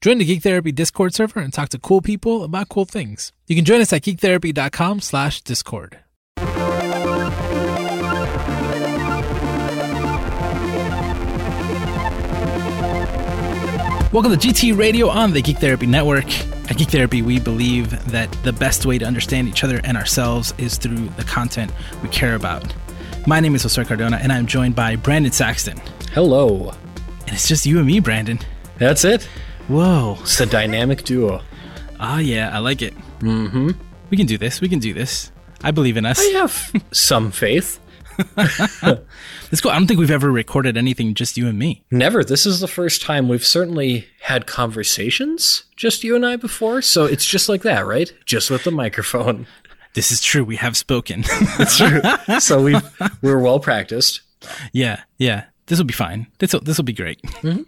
Join the Geek Therapy Discord server and talk to cool people about cool things. You can join us at geektherapy.com/discord. Welcome to GT Radio on the Geek Therapy Network. At Geek Therapy, we believe that the best way to understand each other and ourselves is through the content we care about. My name is Oscar Cardona, and I'm joined by Brandon Saxton. Hello. And it's just you and me, Brandon. That's it. Whoa. It's a dynamic duo. Ah, yeah, I like it. Mm-hmm. We can do this. I believe in us. I have some faith. It's cool. I don't think we've ever recorded anything just you and me. Never. This is the first time. We've certainly had conversations just you and I before. So it's just like that, right? Just with the microphone. This is true. We have spoken. It's true. So we're well practiced. Yeah. Yeah. This will be fine. This will be great. Mm-hmm.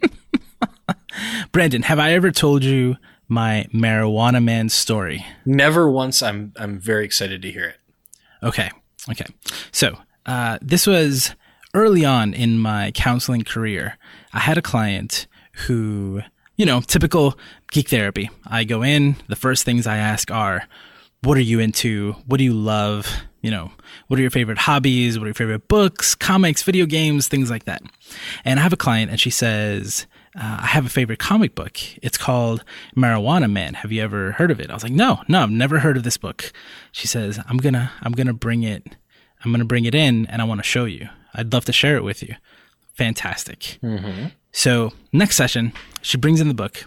Brandon, have I ever told you my marijuana man story? Never once. I'm very excited to hear it. Okay. So, this was early on in my counseling career. I had a client who, you know, typical geek therapy. I go in, the first things I ask are, what are you into? What do you love? You know, what are your favorite hobbies? What are your favorite books, comics, video games, things like that. And I have a client and she says, I have a favorite comic book. It's called Marijuana Man. Have you ever heard of it? I was like, no, I've never heard of this book. She says, I'm going to bring it in and I want to show you. I'd love to share it with you. Fantastic. Mm-hmm. So next session, she brings in the book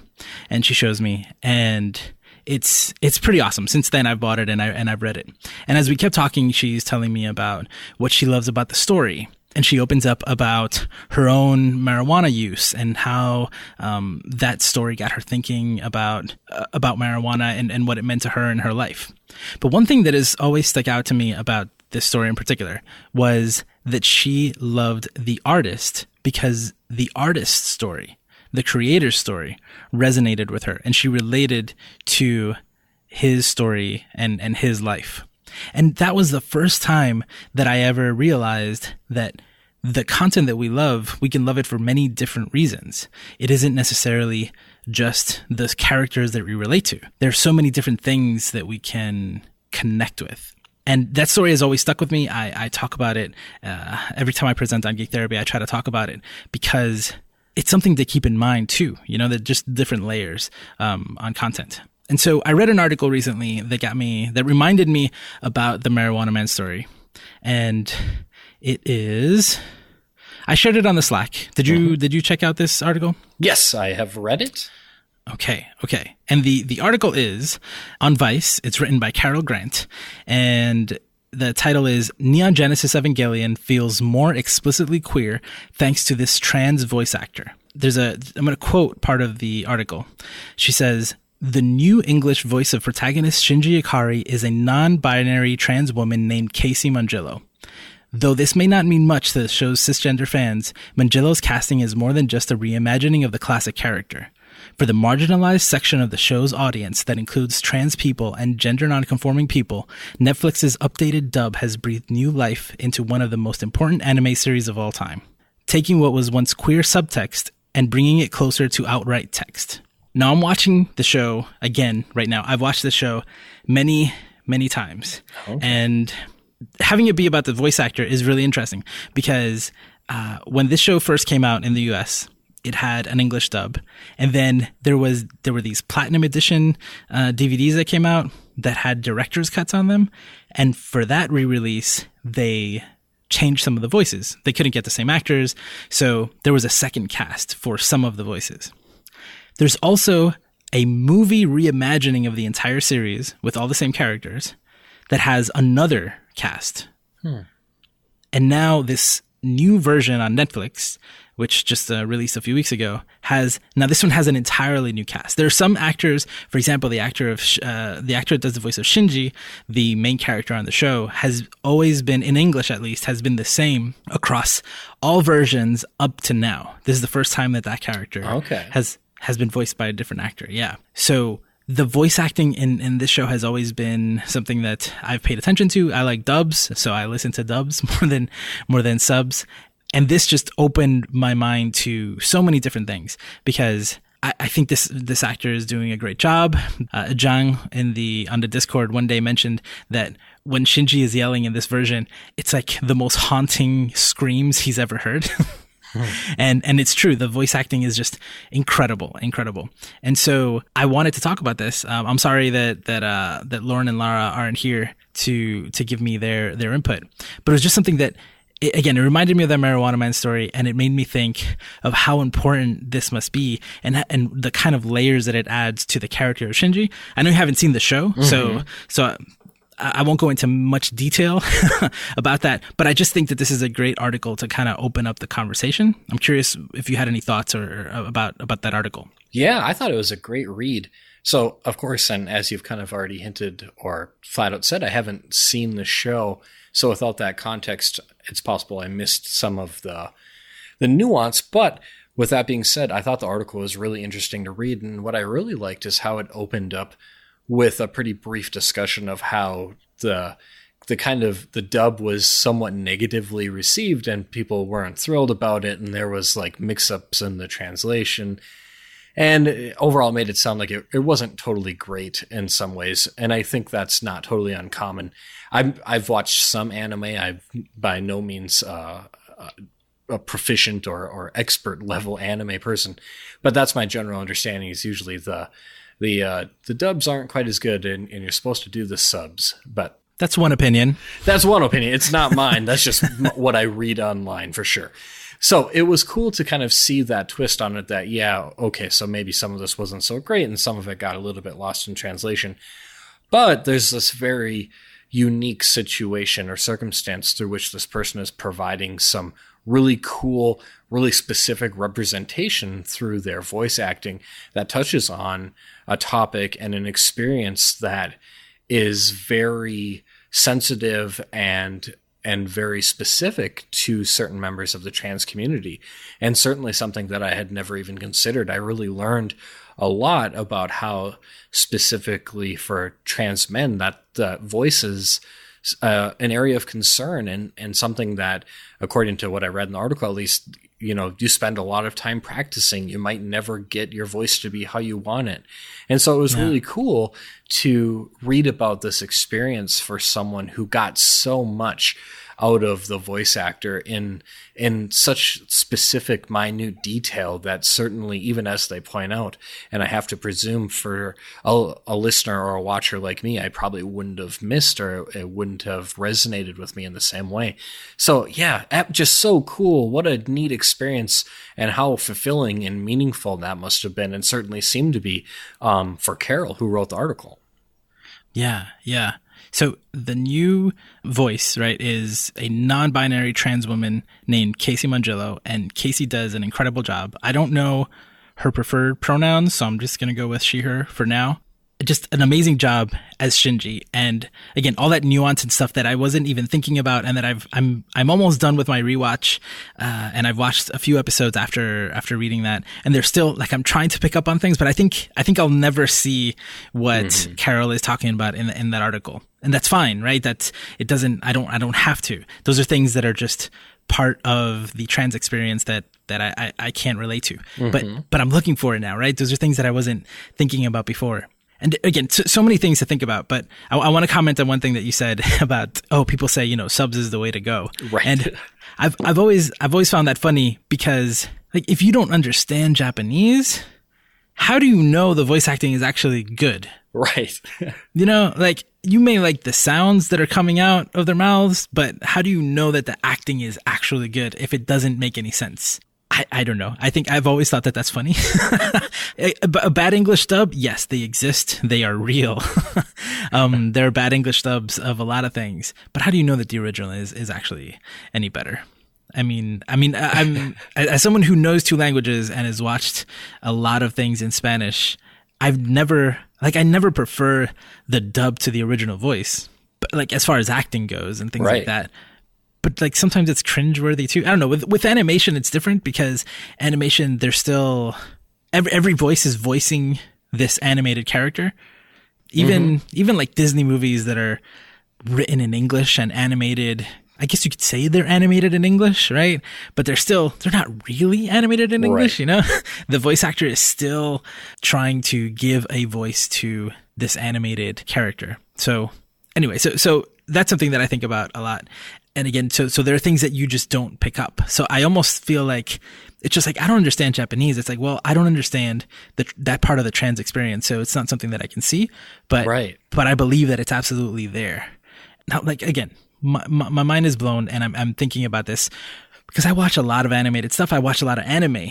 and she shows me, and it's pretty awesome. Since then I've bought it and I've read it. And as we kept talking, she's telling me about what she loves about the story. And she opens up about her own marijuana use and how that story got her thinking about marijuana and what it meant to her in her life. But one thing that has always stuck out to me about this story in particular was that she loved the artist because the artist's story, the creator's story, resonated with her, and she related to his story and his life. And that was the first time that I ever realized that the content that we love, we can love it for many different reasons. It isn't necessarily just the characters that we relate to. There are so many different things that we can connect with. And that story has always stuck with me. I talk about it every time I present on Geek Therapy. I try to talk about it because it's something to keep in mind too, you know, that just different layers on content. And so I read an article recently that reminded me about the Marijuana Man story. And I shared it on the Slack. Did you check out this article? Yes, I have read it. Okay. And the article is on Vice. It's written by Carol Grant. And the title is Neon Genesis Evangelion Feels More Explicitly Queer Thanks to This Trans Voice Actor. I'm going to quote part of the article. She says, the new English voice of protagonist Shinji Ikari is a non-binary trans woman named Casey Mangillo. Though this may not mean much to the show's cisgender fans, Mangillo's casting is more than just a reimagining of the classic character. For the marginalized section of the show's audience that includes trans people and gender non-conforming people, Netflix's updated dub has breathed new life into one of the most important anime series of all time, taking what was once queer subtext and bringing it closer to outright text. Now, I'm watching the show again right now. I've watched the show many, many times. Oh. And having it be about the voice actor is really interesting because when this show first came out in the U.S., it had an English dub. And then there were these Platinum Edition DVDs that came out that had director's cuts on them. And for that re-release, they changed some of the voices. They couldn't get the same actors. So there was a second cast for some of the voices. There's also a movie reimagining of the entire series with all the same characters that has another cast. Hmm. And now this new version on Netflix, which just released a few weeks ago, has an entirely new cast. There are some actors, for example, the actor that does the voice of Shinji, the main character on the show, has always been, in English at least, has been the same across all versions up to now. This is the first time that character has been voiced by a different actor. Yeah. So the voice acting in this show has always been something that I've paid attention to. I like dubs, so I listen to dubs more than subs. And this just opened my mind to so many different things because I think this actor is doing a great job. Zhang on the Discord one day mentioned that when Shinji is yelling in this version, it's like the most haunting screams he's ever heard. And it's true. The voice acting is just incredible. And so I wanted to talk about this. I'm sorry that Lauren and Lara aren't here to give me their input, but it was just something that, again, it reminded me of that Marijuana Man story, and it made me think of how important this must be and the kind of layers that it adds to the character of Shinji. I know you haven't seen the show, mm-hmm. so I won't go into much detail about that, but I just think that this is a great article to kind of open up the conversation. I'm curious if you had any thoughts or about that article. Yeah, I thought it was a great read. So, of course, and as you've kind of already hinted or flat out said, I haven't seen the show. So without that context, it's possible I missed some of the nuance. But with that being said, I thought the article was really interesting to read. And what I really liked is how it opened up with a pretty brief discussion of how the kind of the dub was somewhat negatively received and people weren't thrilled about it. And there was like mix-ups in the translation, and it overall made it sound like it wasn't totally great in some ways. And I think that's not totally uncommon. I've watched some anime. I'm by no means a proficient or expert level anime person, but that's my general understanding is usually the dubs aren't quite as good, and you're supposed to do the subs. But that's one opinion. It's not mine. That's just what I read online for sure. So it was cool to kind of see that twist on it that, yeah, okay, so maybe some of this wasn't so great and some of it got a little bit lost in translation. But there's this very unique situation or circumstance through which this person is providing some really cool, really specific representation through their voice acting that touches on a topic and an experience that is very sensitive and very specific to certain members of the trans community, and certainly something that I had never even considered. I really learned a lot about how specifically for trans men that voice is an area of concern and something that, according to what I read in the article, at least, you know, you spend a lot of time practicing. You might never get your voice to be how you want it. And so it was really cool to read about this experience for someone who got so much out of the voice actor in such specific, minute detail that certainly, even as they point out, and I have to presume for a listener or a watcher like me, I probably wouldn't have missed, or it wouldn't have resonated with me in the same way. So yeah, just so cool. What a neat experience, and how fulfilling and meaningful that must have been, and certainly seemed to be for Carol, who wrote the article. Yeah. So the new voice, right, is a non-binary trans woman named Casey Mangillo, and Casey does an incredible job. I don't know her preferred pronouns, so I'm just going to go with she, her for now. Just an amazing job as Shinji. And again, all that nuance and stuff that I wasn't even thinking about, and that I'm almost done with my rewatch. And I've watched a few episodes after reading that, and they're still like, I'm trying to pick up on things, but I think I'll never see what Carol is talking about in that article. And that's fine, right? I don't have to. Those are things that are just part of the trans experience that I can't relate to. Mm-hmm. But I'm looking for it now, right? Those are things that I wasn't thinking about before. And again, so many things to think about, but I want to comment on one thing that you said about, people say, subs is the way to go. Right. And I've always found that funny, because like, if you don't understand Japanese, how do you know the voice acting is actually good? Right. You may like the sounds that are coming out of their mouths, but how do you know that the acting is actually good if it doesn't make any sense? I don't know. I think I've always thought that's funny. A bad English dub, yes, they exist. They are real. There are bad English dubs of a lot of things, but how do you know that the original is actually any better? I mean, I'm as someone who knows two languages and has watched a lot of things in Spanish, I never prefer the dub to the original voice, but like as far as acting goes and things like that. But like sometimes it's cringeworthy too. I don't know. With animation, it's different, because animation, there's still every voice is voicing this animated character. Even like Disney movies that are written in English and animated I guess you could say they're animated in English, right? But they're not really animated in English, you know? The voice actor is still trying to give a voice to this animated character. So anyway, so that's something that I think about a lot. And again, so there are things that you just don't pick up. So I almost feel like it's just like, I don't understand Japanese. It's like, well, I don't understand that part of the trans experience. So it's not something that I can see, but I believe that it's absolutely there. Now, like, again, my mind is blown, and I'm thinking about this because I watch a lot of animated stuff. I watch a lot of anime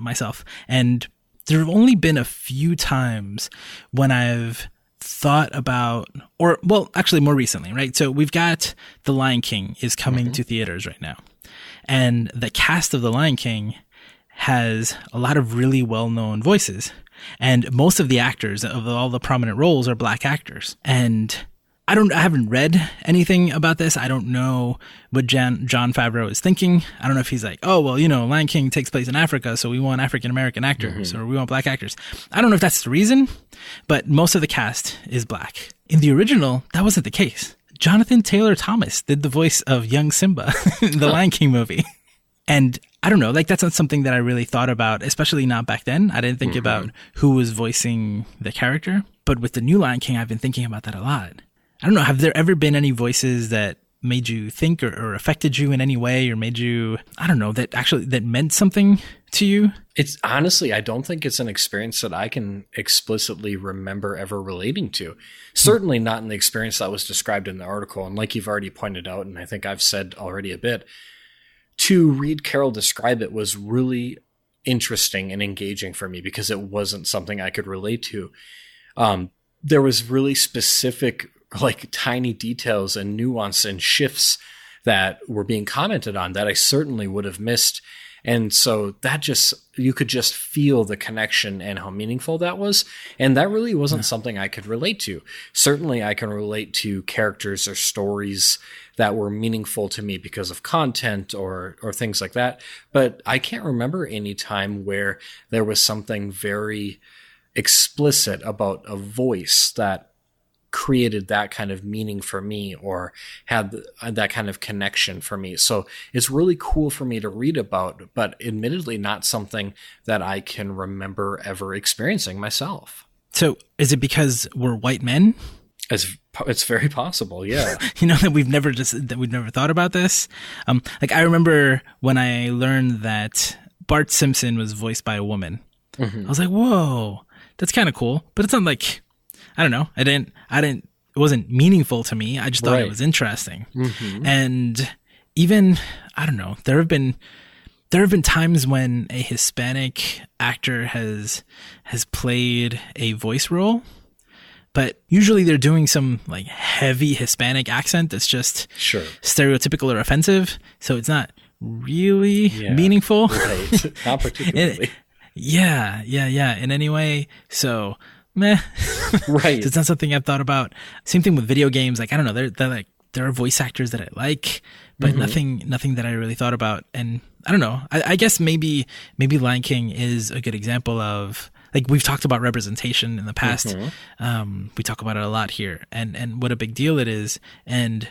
myself, and there have only been a few times when I've thought about, or, well, actually more recently, right? So we've got The Lion King is coming to theaters right now, and the cast of The Lion King has a lot of really well-known voices, and most of the actors of all the prominent roles are black actors. And I haven't read anything about this. I don't know what John Favreau is thinking. I don't know if he's like, oh, well, you know, Lion King takes place in Africa, so we want African-American actors or we want black actors. I don't know if that's the reason, but most of the cast is black. In the original, that wasn't the case. Jonathan Taylor Thomas did the voice of young Simba in the Lion King movie. And I don't know, like, that's not something that I really thought about, especially not back then. I didn't think about who was voicing the character. But with the new Lion King, I've been thinking about that a lot. I don't know, have there ever been any voices that made you think or affected you in any way, or made you, I don't know, that meant something to you? It's honestly, I don't think it's an experience that I can explicitly remember ever relating to. Certainly not in the experience that was described in the article. And like you've already pointed out, and I think I've said already a bit, to read Carol describe it was really interesting and engaging for me because it wasn't something I could relate to. There was really specific, like, tiny details and nuance and shifts that were being commented on that I certainly would have missed. And so that just, you could just feel the connection and how meaningful that was. And that really wasn't something I could relate to. Certainly I can relate to characters or stories that were meaningful to me because of content or things like that. But I can't remember any time where there was something very explicit about a voice that created that kind of meaning for me or had that kind of connection for me. So it's really cool for me to read about, but admittedly not something that I can remember ever experiencing myself. So is it because we're white men? It's very possible, yeah. You know, that we've never thought about this. Like, I remember when I learned that Bart Simpson was voiced by a woman. I was like, whoa, that's kind of cool. But it's not like, I don't know. It wasn't meaningful to me. I just thought it was interesting. And even, I don't know, there have been times when a Hispanic actor has played a voice role, but usually they're doing some, like, heavy Hispanic accent that's just stereotypical or offensive. So it's not really meaningful. Right. Not particularly. Yeah. In any way. So meh. Right. It's not something I've thought about. Same thing with video games. Like, I don't know, they're like, there are voice actors that I like, but nothing that I really thought about. And I don't know, I guess maybe Lion King is a good example of, like, we've talked about representation in the past. We talk about it a lot here and what a big deal it is. And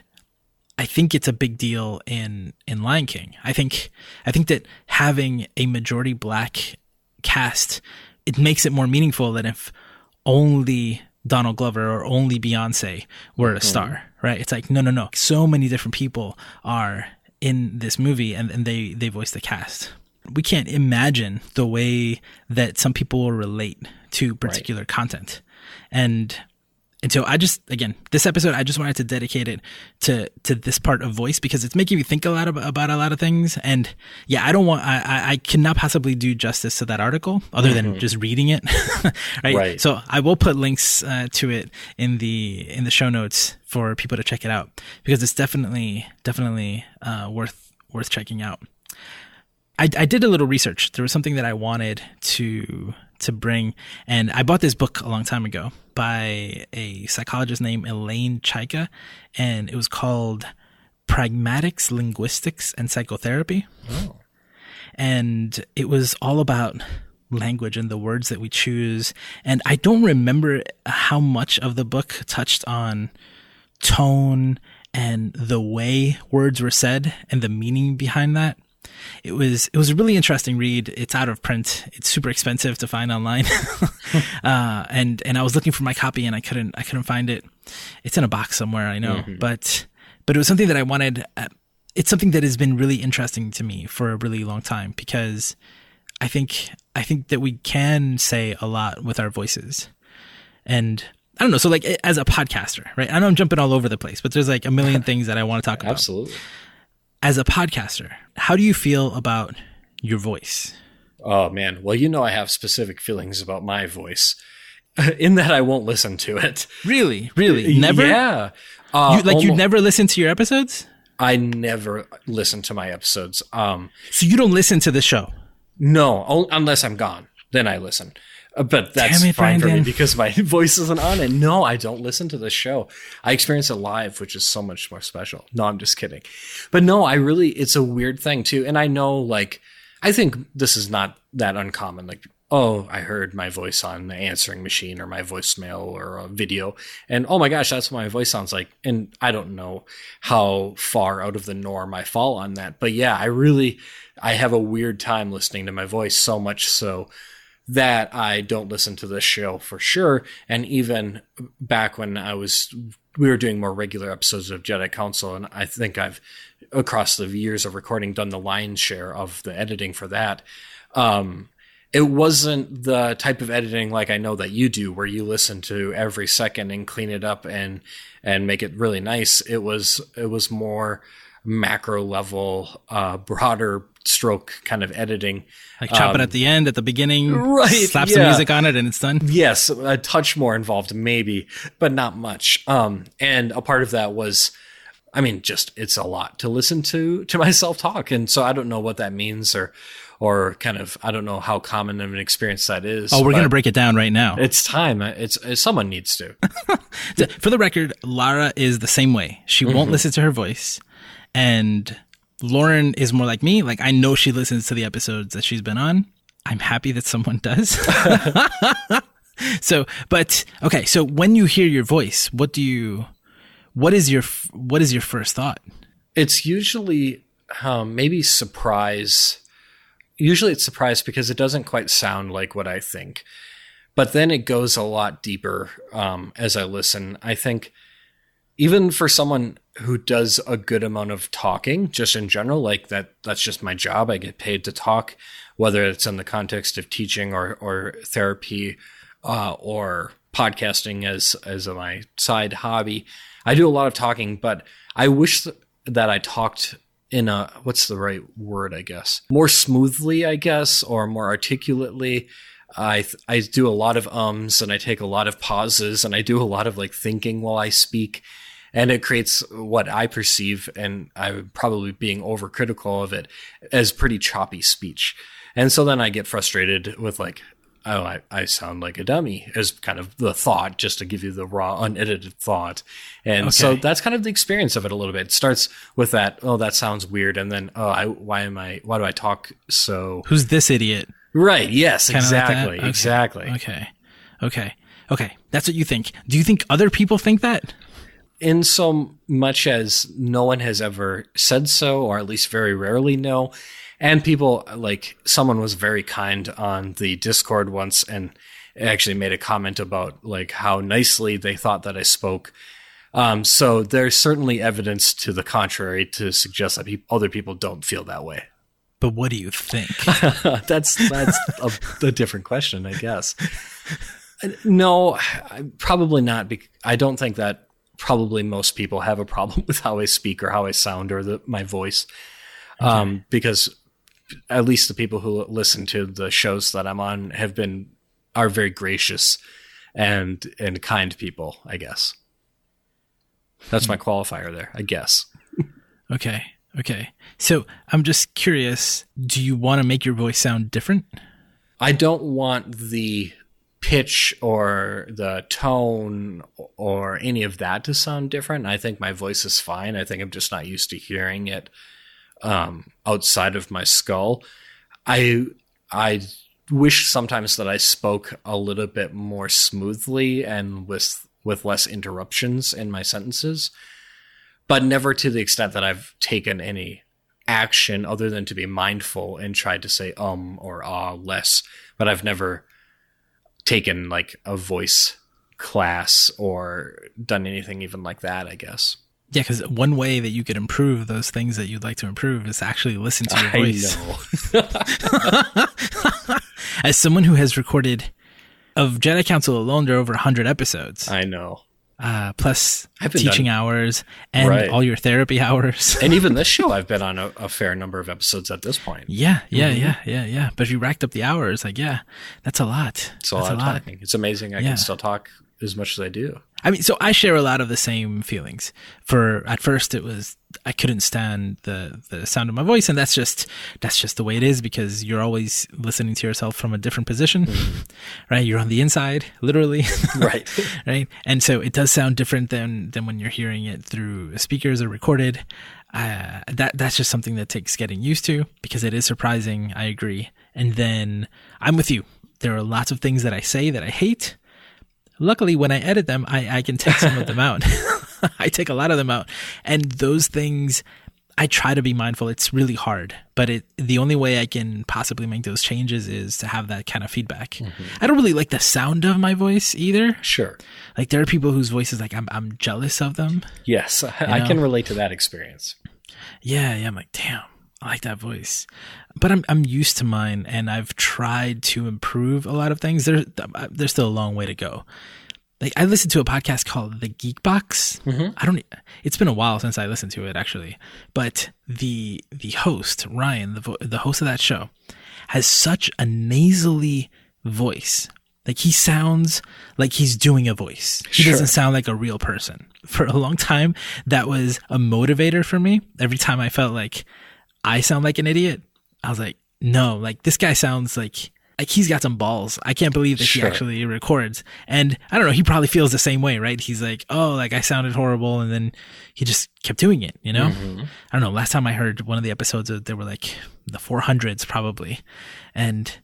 I think it's a big deal in Lion King. I think that having a majority black cast, it makes it more meaningful than if only Donald Glover or only Beyonce were a star, right? It's like, no. So many different people are in this movie and they voice the cast. We can't imagine the way that some people will relate to particular content. And so I just, again, this episode, I just wanted to dedicate it to this part of voice because it's making me think a lot about a lot of things. And yeah, I cannot possibly do justice to that article other than just reading it. Right. So I will put links to it in the show notes for people to check it out because it's definitely worth checking out. I did a little research. There was something that I wanted to bring, and I bought this book a long time ago by a psychologist named Elaine Chaika, and it was called Pragmatics, Linguistics, and Psychotherapy. And it was all about language and the words that we choose. And I don't remember how much of the book touched on tone and the way words were said and the meaning behind that. It was a really interesting read. It's out of print. It's super expensive to find online. and I was looking for my copy and I couldn't find it. It's in a box somewhere, I know, mm-hmm. but it was something that I wanted. It's something that has been really interesting to me for a really long time, because I think that we can say a lot with our voices. And I don't know. So like as a podcaster, right? I know I'm jumping all over the place, but there's like a million things that I want to talk about. Absolutely. As a podcaster, how do you feel about your voice? Oh, man. Well, I have specific feelings about my voice in that I won't listen to it. Really? Really? Never? Yeah. You never listen to your episodes? I never listen to my episodes. So you don't listen to the show? No, unless I'm gone. Then I listen. But that's fine, Brandon, for me, because my voice isn't on it. No, I don't listen to this show. I experience it live, which is so much more special. No, I'm just kidding. But no, it's a weird thing too. And I know, like, I think this is not that uncommon. Like, oh, I heard my voice on the answering machine or my voicemail or a video. And oh my gosh, that's what my voice sounds like. And I don't know how far out of the norm I fall on that. But yeah, I have a weird time listening to my voice, so much so that I don't listen to this show for sure. And even back when we were doing more regular episodes of Jedi Council, and I think I've, across the years of recording, done the lion's share of the editing for that. It wasn't the type of editing like I know that you do, where you listen to every second and clean it up and make it really nice. It was more macro level, broader stroke kind of editing, like chop it at the end, at the beginning, right? Slap some music on it and it's done. Yes, a touch more involved maybe, but not much. And a part of that was, just it's a lot to listen to myself talk, and so I don't know what that means or kind of, I don't know how common of an experience that is. Oh, we're going to break it down right now. It's time. It's someone needs to. For the record, Lara is the same way. She won't listen to her voice, and Lauren is more like me. Like, I know she listens to the episodes that she's been on. I'm happy that someone does. So when you hear your voice, what is your first thought? It's usually maybe surprise. Usually it's surprise because it doesn't quite sound like what I think. But then it goes a lot deeper as I listen. I think even for someone who does a good amount of talking just in general, like that's just my job. I get paid to talk, whether it's in the context of teaching or therapy or podcasting as my side hobby. I do a lot of talking, but I wish that I talked in a, what's the right word, I guess, more smoothly, I guess, or more articulately. I do a lot of ums, and I take a lot of pauses, and I do a lot of like thinking while I speak. And it creates what I perceive, and I'm probably being overcritical of it, as pretty choppy speech. And so then I get frustrated with like, oh, I sound like a dummy, as kind of the thought, just to give you the raw, unedited thought. And so that's kind of the experience of it a little bit. It starts with that, oh, that sounds weird. And then, oh, why do I talk so? Who's this idiot? Right. Yes, kinda exactly. Like that? Okay. Exactly. Okay. That's what you think. Do you think other people think that? In so much as no one has ever said so, or at least very rarely no. And people, like, someone was very kind on the Discord once and actually made a comment about, like, how nicely they thought that I spoke. So there's certainly evidence to the contrary to suggest that other people don't feel that way. But what do you think? That's a different question, I guess. No, probably not. I don't think that. Probably most people have a problem with how I speak or how I sound or my voice. Because at least the people who listen to the shows that I'm on are very gracious and kind people, I guess. That's my qualifier there, I guess. Okay. So I'm just curious, do you want to make your voice sound different? I don't want the pitch or the tone or any of that to sound different. I think my voice is fine. I think I'm just not used to hearing it outside of my skull. I wish sometimes that I spoke a little bit more smoothly and with less interruptions in my sentences. but never to the extent that I've taken any action other than to be mindful and tried to say or ah less. But I've never taken like a voice class or done anything even like that, I guess. Yeah, because one way that you could improve those things that you'd like to improve is to actually listen to your voice. I know. As someone who has recorded, of Jedi Council alone, there are over 100 episodes. I know. Plus teaching hours and all your therapy hours. And even this show, I've been on a fair number of episodes at this point. Yeah. But if you racked up the hours, like, that's a lot. It's a lot of talking. It's amazing I can still talk as much as I do. I mean, so I share a lot of the same feelings. For at first it was, I couldn't stand the sound of my voice. And that's just the way it is, because you're always listening to yourself from a different position, right? You're on the inside, literally. Right. And so it does sound different than when you're hearing it through speakers or recorded. That's just something that takes getting used to, because it is surprising. I agree. And then I'm with you. There are lots of things that I say that I hate. Luckily, when I edit them, I can take some of them out. I take a lot of them out. And those things, I try to be mindful. It's really hard. But the only way I can possibly make those changes is to have that kind of feedback. Mm-hmm. I don't really like the sound of my voice either. Sure. Like, there are people whose voices, like, I'm jealous of them. Yes, I can relate to that experience. Yeah, I'm like, damn, I like that voice. But I'm used to mine, and I've tried to improve a lot of things. There's still a long way to go. Like, I listened to a podcast called The Geek Box. Mm-hmm. It's been a while since I listened to it, actually. But the host, Ryan, the host of that show, has such a nasally voice. Like, he sounds like he's doing a voice. He doesn't sound like a real person. For a long time, that was a motivator for me. Every time I felt like I sound like an idiot, I was like, no, like, this guy sounds like he's got some balls. I can't believe that he actually records. And I don't know, he probably feels the same way, right? He's like, oh, like, I sounded horrible. And then he just kept doing it, you know? Mm-hmm. I don't know. Last time I heard one of the episodes, there were like the 400s probably. And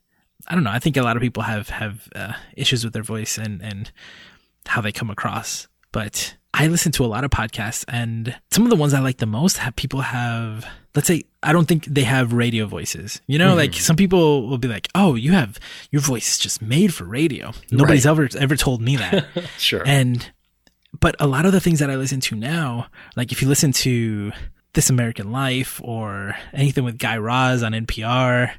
I don't know. I think a lot of people have issues with their voice and how they come across. But I listen to a lot of podcasts, and some of the ones I like the most have people, let's say, I don't think they have radio voices. You know, like, some people will be like, oh, your voice is just made for radio. Nobody's ever told me that. But a lot of the things that I listen to now, like, if you listen to This American Life or anything with Guy Raz on NPR,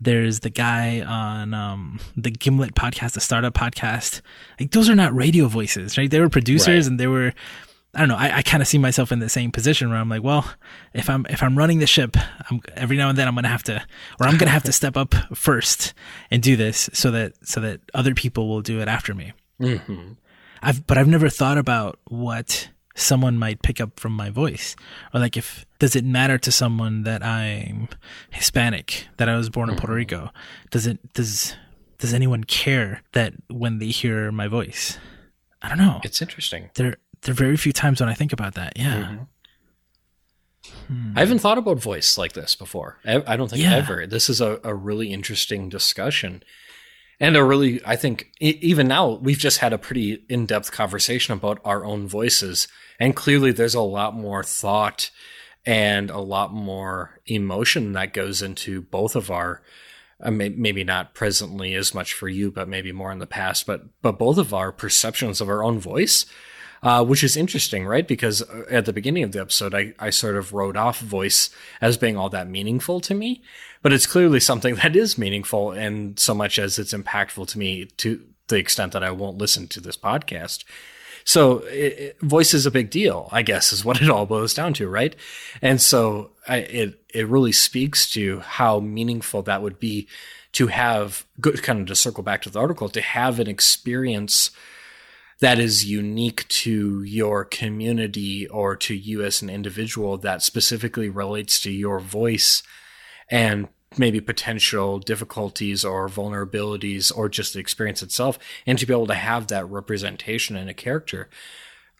there's the guy on the Gimlet podcast, the startup podcast. Like, those are not radio voices, right? They were producers and they were, I don't know. I kind of see myself in the same position where I'm like, well, if I'm running the ship, every now and then I'm going to have to step up first and do this so that other people will do it after me. Mm-hmm. But I've never thought about what someone might pick up from my voice, or like, does it matter to someone that I'm Hispanic, that I was born in Puerto Rico? Does anyone care that when they hear my voice? I don't know. It's interesting. There are very few times when I think about that. Yeah. Mm-hmm. I haven't thought about voice like this before. I don't think ever. This is a really interesting discussion. And I think even now, we've just had a pretty in-depth conversation about our own voices. And clearly there's a lot more thought and a lot more emotion that goes into both of our, maybe not presently as much for you, but maybe more in the past, but both of our perceptions of our own voice, which is interesting, right? Because at the beginning of the episode, I sort of wrote off voice as being all that meaningful to me. But it's clearly something that is meaningful, and so much as it's impactful to me to the extent that I won't listen to this podcast. So voice is a big deal, I guess, is what it all boils down to, right? And so it really speaks to how meaningful that would be to have, kind of to circle back to the article, to have an experience that is unique to your community or to you as an individual that specifically relates to your voice and maybe potential difficulties or vulnerabilities or just the experience itself, and to be able to have that representation in a character.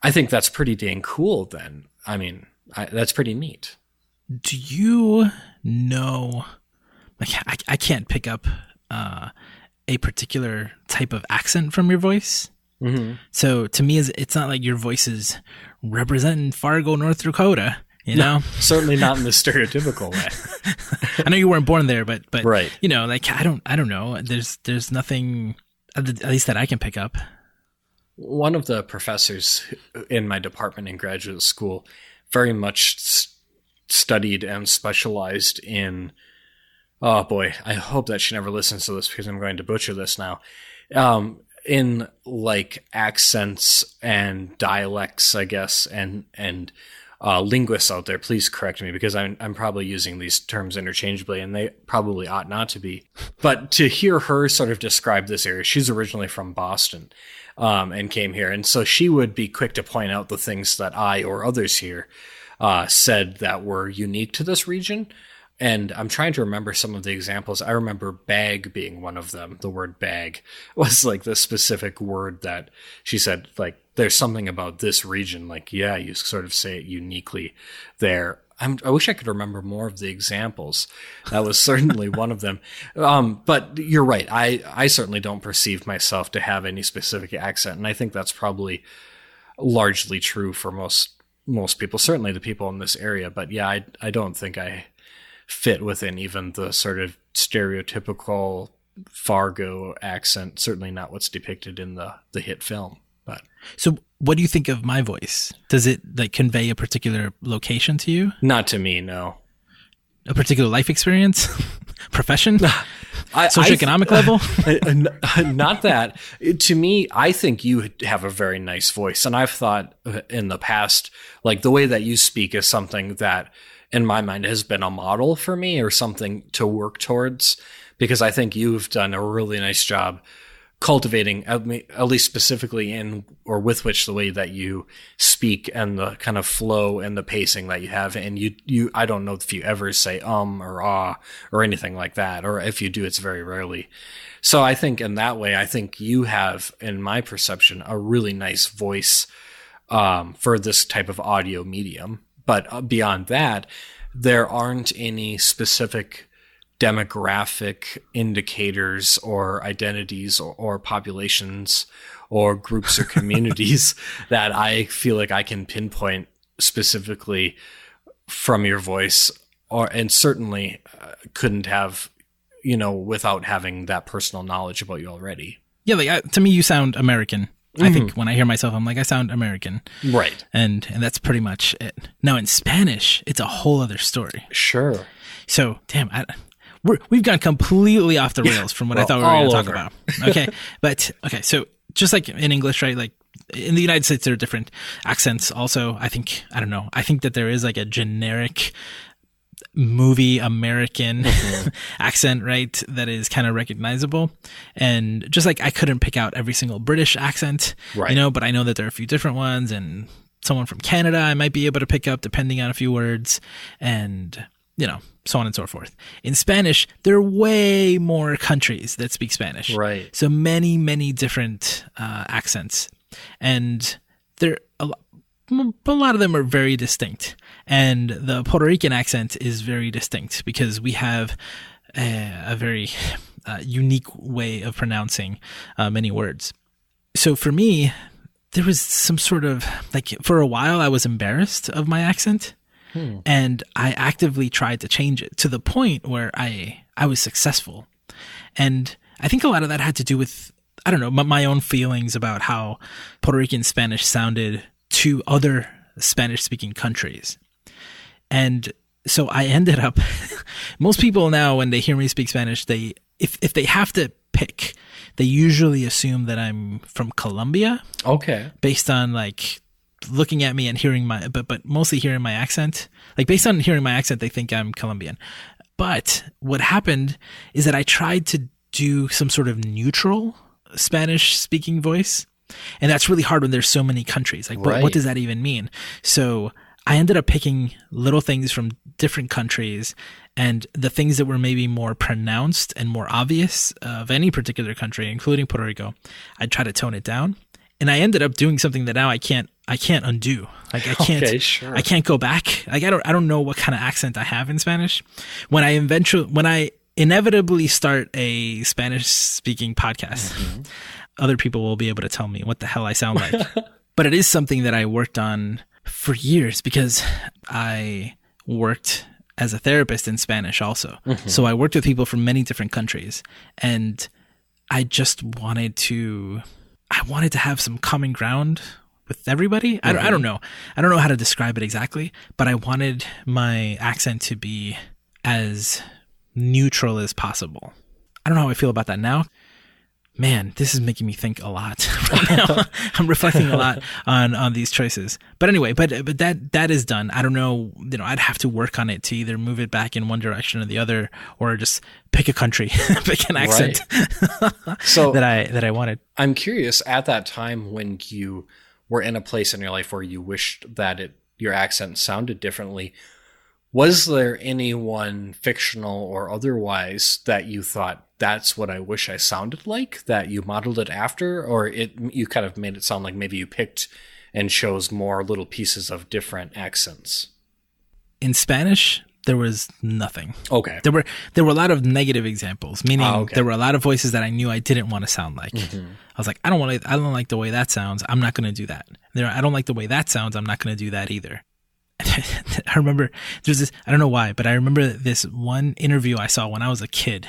I think that's pretty dang cool then. I mean, that's pretty neat. Do you know, like, I can't pick up a particular type of accent from your voice? Mm-hmm. So to me, it's not like your voice is representing Fargo, North Dakota. You know, certainly not in the stereotypical way. I know you weren't born there, but right. You know, like I don't know. There's nothing, at least that I can pick up. One of the professors in my department in graduate school very much studied and specialized in. Oh boy, I hope that she never listens to this because I'm going to butcher this now. In like accents and dialects, I guess, and linguists out there, please correct me because I'm probably using these terms interchangeably and they probably ought not to be. But to hear her sort of describe this area, she's originally from Boston and came here. And so she would be quick to point out the things that I or others here said that were unique to this region. And I'm trying to remember some of the examples. I remember bag being one of them. The word bag was like the specific word that she said, like, there's something about this region. Like, yeah, you sort of say it uniquely there. I wish I could remember more of the examples. That was certainly one of them. But you're right. I certainly don't perceive myself to have any specific accent. And I think that's probably largely true for most people, certainly the people in this area. But yeah, I don't think I fit within even the sort of stereotypical Fargo accent, certainly not what's depicted in the hit film. But so what do you think of my voice? Does it like convey a particular location to you? Not to me, no. A particular life experience? Profession? Socioeconomic level? Not that. To me, I think you have a very nice voice. And I've thought in the past, like the way that you speak is something that in my mind has been a model for me or something to work towards, because I think you've done a really nice job cultivating, at least specifically in or with which the way that you speak and the kind of flow and the pacing that you have. And you I don't know if you ever say or ah or anything like that, or if you do, it's very rarely. So I think in that way, I think you have, in my perception, a really nice voice for this type of audio medium. But beyond that, there aren't any specific demographic indicators or identities or populations or groups or communities that I feel like I can pinpoint specifically from your voice, and certainly couldn't have, you know, without having that personal knowledge about you already. Yeah, like to me, you sound American. I think when I hear myself, I'm like, I sound American. Right. And that's pretty much it. Now, in Spanish, it's a whole other story. Sure. So, damn, we've gone completely off the rails from what I thought we were going to talk about. Okay. Okay, so just like in English, right? Like in the United States, there are different accents also. I think that there is like a generic movie American accent, right, that is kind of recognizable. And just like I couldn't pick out every single British accent, right, you know, but I know that there are a few different ones, and someone from Canada I might be able to pick up depending on a few words, and you know, so on and so forth. In Spanish, there are way more countries that speak Spanish, right? So many different accents, and there a lot of them are very distinct. And the Puerto Rican accent is very distinct because we have a very unique way of pronouncing many words. So for me, there was some sort of, like, for a while I was embarrassed of my accent. And I actively tried to change it to the point where I was successful. And I think a lot of that had to do with, I don't know, my own feelings about how Puerto Rican Spanish sounded to other Spanish-speaking countries. And so I ended up, most people now, when they hear me speak Spanish, they, if they have to pick, they usually assume that I'm from Colombia. Okay. Based on like looking at me and hearing my, but mostly hearing my accent, like based on hearing my accent, they think I'm Colombian. But what happened is that I tried to do some sort of neutral Spanish speaking voice. And that's really hard when there's so many countries. Like, right. What does that even mean? So I ended up picking little things from different countries, and the things that were maybe more pronounced and more obvious of any particular country, including Puerto Rico, I'd try to tone it down. And I ended up doing something that now I can't undo. Like I can't go back. Like I don't know what kind of accent I have in Spanish. When I inevitably start a Spanish speaking podcast, other people will be able to tell me what the hell I sound like. But it is something that I worked on for years because I worked as a therapist in Spanish also. Mm-hmm. So I worked with people from many different countries, and I just wanted to, have some common ground with everybody. Mm-hmm. I don't know. I don't know how to describe it exactly, but I wanted my accent to be as neutral as possible. I don't know how I feel about that now. Man, this is making me think a lot right now. I'm reflecting a lot on these choices. But anyway, but that is done. I don't know, I'd have to work on it to either move it back in one direction or the other, or just pick a country, pick an accent so that I wanted. I'm curious, at that time when you were in a place in your life where you wished that your accent sounded differently, was there anyone fictional or otherwise that you thought, that's what I wish I sounded like, that you modeled it after, or you kind of made it sound like maybe you picked and chose more little pieces of different accents? In Spanish, there was nothing. Okay. There were a lot of negative examples, meaning there were a lot of voices that I knew I didn't want to sound like. Mm-hmm. I was like, I don't like the way that sounds. I'm not going to do that. I don't like the way that sounds. I'm not going to do that either. I remember there's this, I don't know why, but I remember this one interview I saw when I was a kid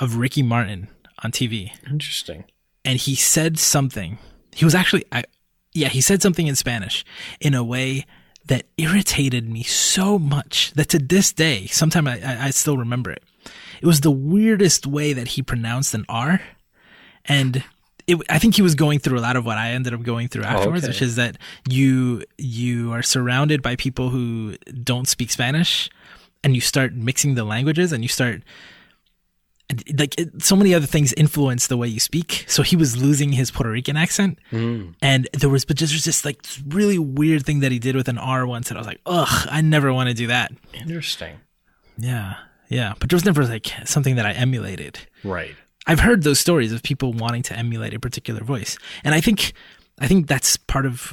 of Ricky Martin on TV. Interesting. And he said something. He was actually, he said something in Spanish in a way that irritated me so much that to this day, sometime I still remember it. It was the weirdest way that he pronounced an R. And I think he was going through a lot of what I ended up going through afterwards, which is that you are surrounded by people who don't speak Spanish, and you start mixing the languages, and you start so many other things influence the way you speak. So he was losing his Puerto Rican accent, and there was just like this really weird thing that he did with an R once, and I was like, ugh, I never want to do that. Interesting. Yeah, but there was never like something that I emulated. Right. I've heard those stories of people wanting to emulate a particular voice, and I think that's part of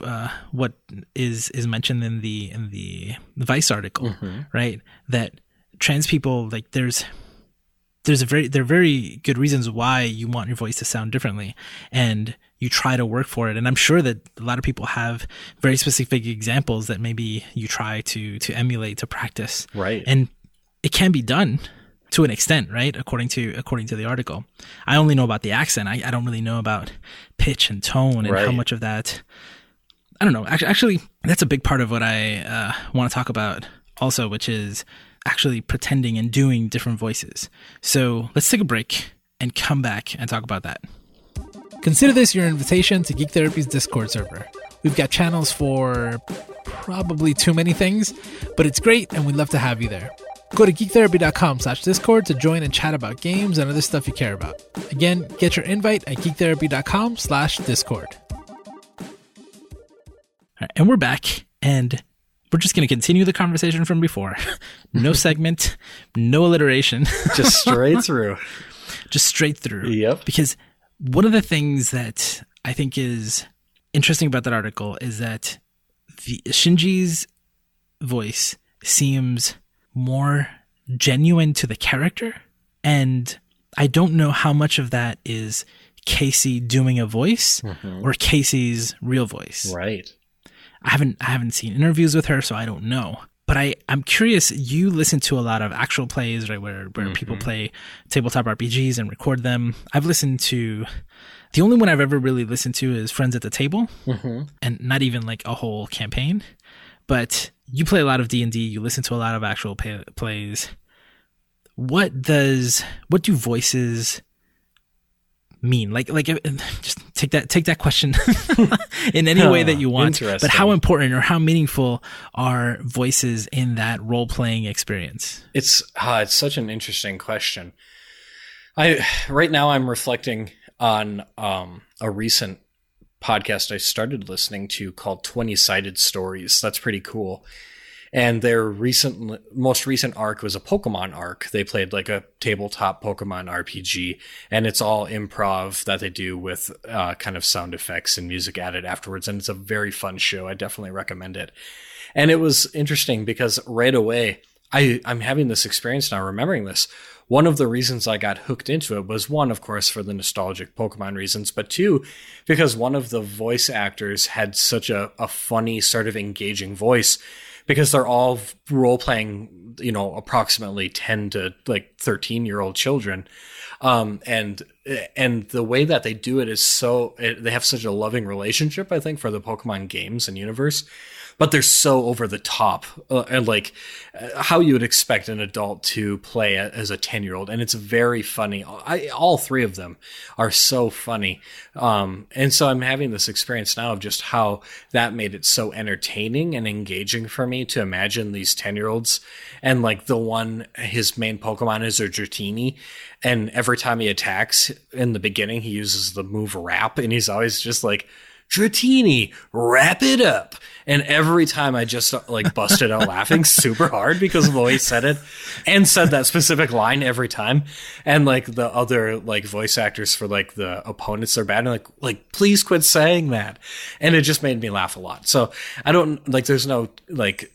what is mentioned in the Vice article, mm-hmm. right? That trans people, like, there are very good reasons why you want your voice to sound differently, and you try to work for it. And I'm sure that a lot of people have very specific examples that maybe you try to emulate, to practice, right? And it can be done. To an extent, right? According to the article. I only know about the accent. I don't really know about pitch and tone and how much of that. I don't know. Actually, that's a big part of what I want to talk about also, which is actually pretending and doing different voices. So let's take a break and come back and talk about that. Consider this your invitation to Geek Therapy's Discord server. We've got channels for probably too many things, but it's great and we'd love to have you there. Go to geektherapy.com/discord to join and chat about games and other stuff you care about. Again, get your invite at geektherapy.com/discord. All right, and we're back, and we're just going to continue the conversation from before. No segment, no alliteration. Just straight through. Just straight through. Yep. Because one of the things that I think is interesting about that article is that Shinji's voice seems more genuine to the character, and I don't know how much of that is Casey doing a voice mm-hmm. or Casey's real voice. Right. I haven't seen interviews with her, so I don't know. But I'm curious, you listen to a lot of actual plays, right, where mm-hmm. people play tabletop RPGs and record them. I've listened to, the only one I've ever really listened to is Friends at the Table, mm-hmm. and not even like a whole campaign. But you play a lot of D&D, you listen to a lot of actual plays. What do voices mean? Like just take that question in any way that you want. But how important or how meaningful are voices in that role-playing experience? It's such an interesting question. Right now I'm reflecting on a recent podcast I started listening to called 20-sided Stories. That's pretty cool. And their most recent arc was a Pokemon arc. They played like a tabletop Pokemon RPG, and it's all improv that they do with kind of sound effects and music added afterwards. And it's a very fun show. I definitely recommend it. And it was interesting because right away I'm having this experience now, remembering this. One of the reasons I got hooked into it was, one, of course, for the nostalgic Pokemon reasons, but two, because one of the voice actors had such a funny, sort of engaging voice, because they're all role-playing, you know, approximately 10 to like 13-year-old children. And the way that they do it is they have such a loving relationship, I think, for the Pokemon games and universe. But they're so over the top, and like how you would expect an adult to play as a 10-year-old. And it's very funny. All three of them are so funny. And so I'm having this experience now of just how that made it so entertaining and engaging for me to imagine these 10-year-olds. And like his main Pokemon is a Dratini. And every time he attacks in the beginning, he uses the move Wrap. And he's always just like, Dratini, wrap it up. And every time I just like busted out laughing super hard because of the way he said it and said that specific line every time. And like the other like voice actors for like the opponents are bad. And like, please quit saying that. And it just made me laugh a lot. So I don't like, there's no like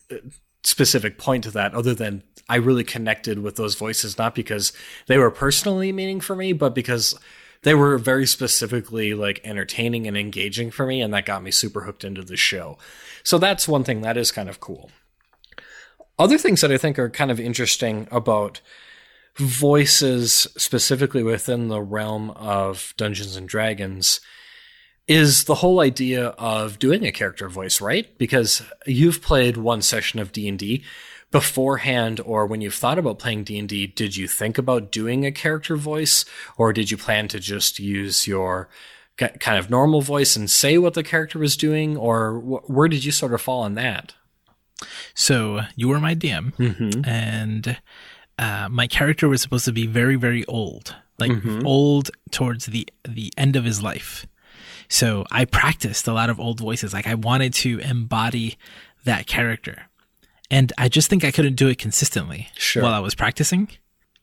specific point to that other than I really connected with those voices, not because they were personally meaning for me, but because they were very specifically like entertaining and engaging for me, and that got me super hooked into the show. So that's one thing that is kind of cool. Other things that I think are kind of interesting about voices specifically within the realm of Dungeons and Dragons is the whole idea of doing a character voice, right? Because you've played one session of D&D. Beforehand, or when you've thought about playing D&D, did you think about doing a character voice, or did you plan to just use your kind of normal voice and say what the character was doing, or where did you sort of fall on that? So you were my DM, mm-hmm. and my character was supposed to be very, very old, like mm-hmm. old towards the end of his life. So I practiced a lot of old voices. Like I wanted to embody that character. And I just think I couldn't do it consistently while I was practicing.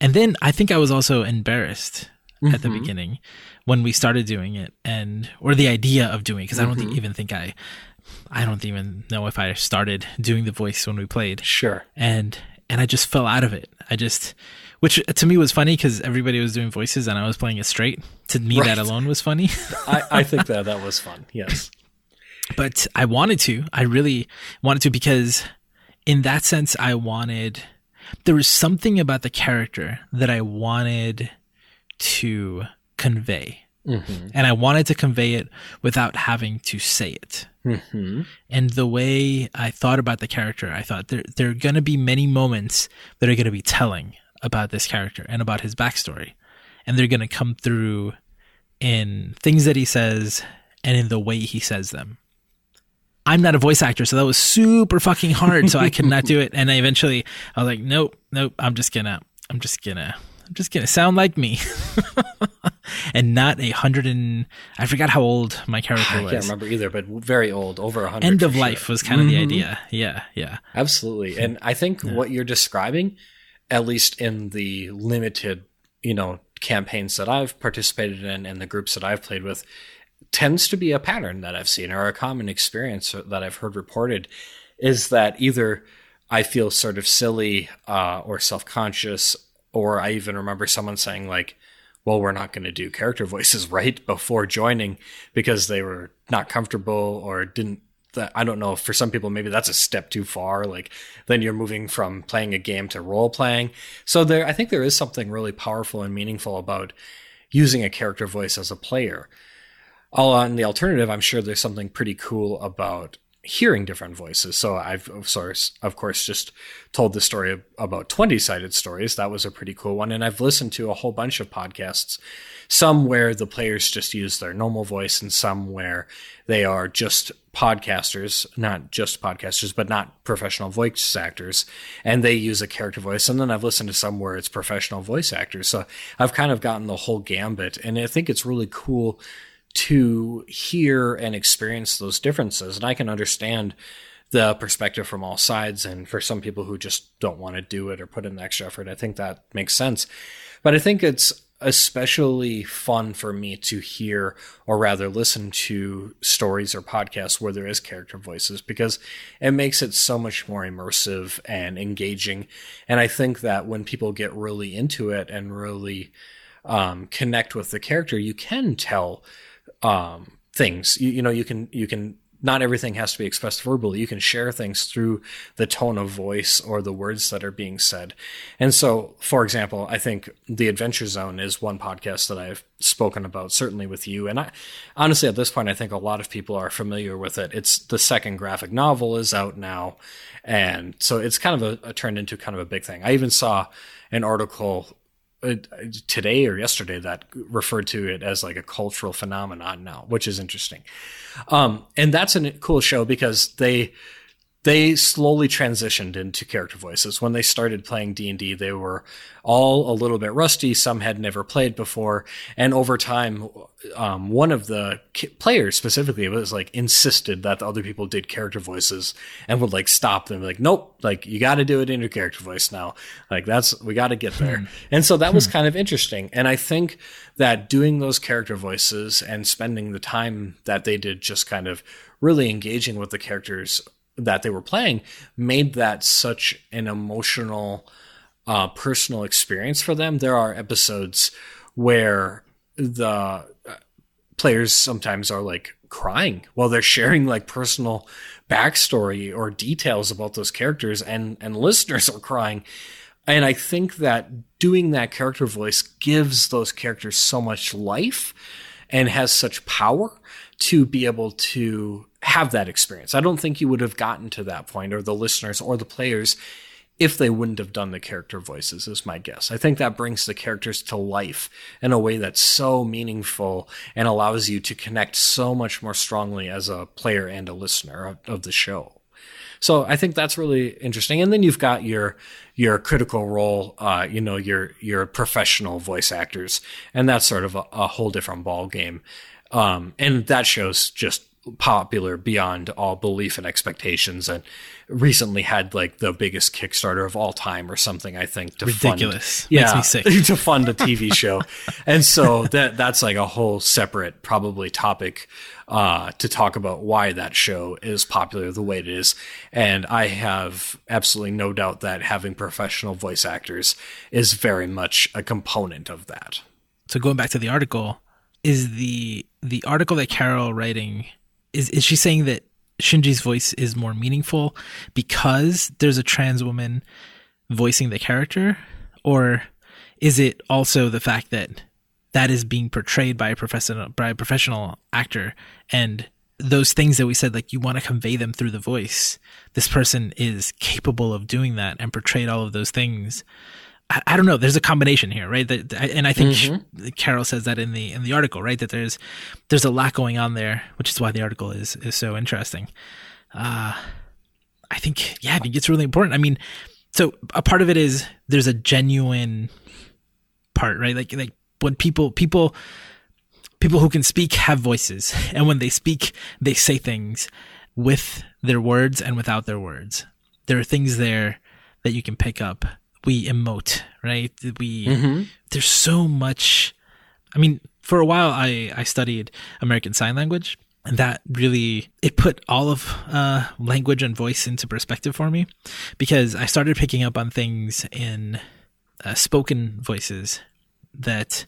And then I think I was also embarrassed mm-hmm. at the beginning when we started doing it, or the idea of doing it, because mm-hmm. I don't even know if I started doing the voice when we played. Sure. And I just fell out of it. Which to me was funny because everybody was doing voices and I was playing it straight. To me, That alone was funny. I think that was fun. Yes. But I really wanted to, because in that sense, there was something about the character that I wanted to convey. Mm-hmm. And I wanted to convey it without having to say it. Mm-hmm. And the way I thought about the character, I thought there are going to be many moments that are going to be telling about this character and about his backstory. And they're going to come through in things that he says and in the way he says them. I'm not a voice actor, so that was super fucking hard. So I could not do it. And eventually I was like, nope, I'm just gonna sound like me. And not 100 and I forgot how old my character was. I can't remember either, but very old, over 100. End of life was kind of mm-hmm. the idea. Yeah. Yeah. Absolutely. And I think what you're describing, at least in the limited, campaigns that I've participated in and the groups that I've played with, tends to be a pattern that I've seen, or a common experience that I've heard reported, is that either I feel sort of silly or self-conscious, or I even remember someone saying like, well, we're not going to do character voices right before joining because they were not comfortable or I don't know, for some people, maybe that's a step too far. Like then you're moving from playing a game to role playing. So I think there is something really powerful and meaningful about using a character voice as a player. All on the alternative, I'm sure there's something pretty cool about hearing different voices. So I've, of course, just told the story about 20-sided stories. That was a pretty cool one. And I've listened to a whole bunch of podcasts, some where the players just use their normal voice and some where they are just podcasters, but not professional voice actors. And they use a character voice. And then I've listened to some where it's professional voice actors. So I've kind of gotten the whole gambit. And I think it's really cool to hear and experience those differences. And I can understand the perspective from all sides. And for some people who just don't want to do it or put in the extra effort, I think that makes sense. But I think it's especially fun for me to hear, or rather listen to, stories or podcasts where there is character voices, because it makes it so much more immersive and engaging. And I think that when people get really into it and really connect with the character, you can tell things. You know, you can. Not everything has to be expressed verbally. You can share things through the tone of voice or the words that are being said. And so, for example, I think the Adventure Zone is one podcast that I've spoken about, certainly with you. And I honestly, at this point, I think a lot of people are familiar with it. It's the second graphic novel is out now. And so it's kind of turned into kind of a big thing. I even saw an article today or yesterday that referred to it as like a cultural phenomenon now, which is interesting. And that's a cool show because they slowly transitioned into character voices. When they started playing D&D, they were all a little bit rusty. Some had never played before. And over time, one of the players specifically was like insisted that the other people did character voices and would like stop them. Like, nope, like you got to do it in your character voice now. Like we got to get there. And so that was kind of interesting. And I think that doing those character voices and spending the time that they did just kind of really engaging with the characters that they were playing made that such an emotional, personal experience for them. There are episodes where the players sometimes are like crying while they're sharing like personal backstory or details about those characters, and listeners are crying. And I think that doing that character voice gives those characters so much life and has such power to be able to have that experience. I don't think you would have gotten to that point, or the listeners or the players, if they wouldn't have done the character voices, is my guess. I think that brings the characters to life in a way that's so meaningful and allows you to connect so much more strongly as a player and a listener of the show. So I think that's really interesting. And then you've got your critical role, you know, your professional voice actors, and that's sort of a whole different ball game. And that show's just popular beyond all belief and expectations, and recently had like the biggest Kickstarter of all time or something, I think, to ridiculous. Fund, yeah, makes me sick. To fund a TV show. And so that's like a whole separate probably topic to talk about why that show is popular the way it is. And I have absolutely no doubt that having professional voice actors is very much a component of that. So going back to the article, is the article that Carol writing, is she saying that Shinji's voice is more meaningful because there's a trans woman voicing the character? Or is it also the fact that that is being portrayed by a professional actor, and those things that we said, like you want to convey them through the voice, this person is capable of doing that and portrayed all of those things? I don't know. There's a combination here, right? And I think Carol says that in the article, right? That there's a lot going on there, which is why the article is so interesting. I think, yeah, I think it's really important. I mean, so a part of it is there's a genuine part, right? Like when people who can speak have voices, and when they speak, they say things with their words and without their words. There are things there that you can pick up. We emote, right? There's so much. I mean, for a while I studied American Sign Language, and that really, it put all of language and voice into perspective for me, because I started picking up on things in spoken voices that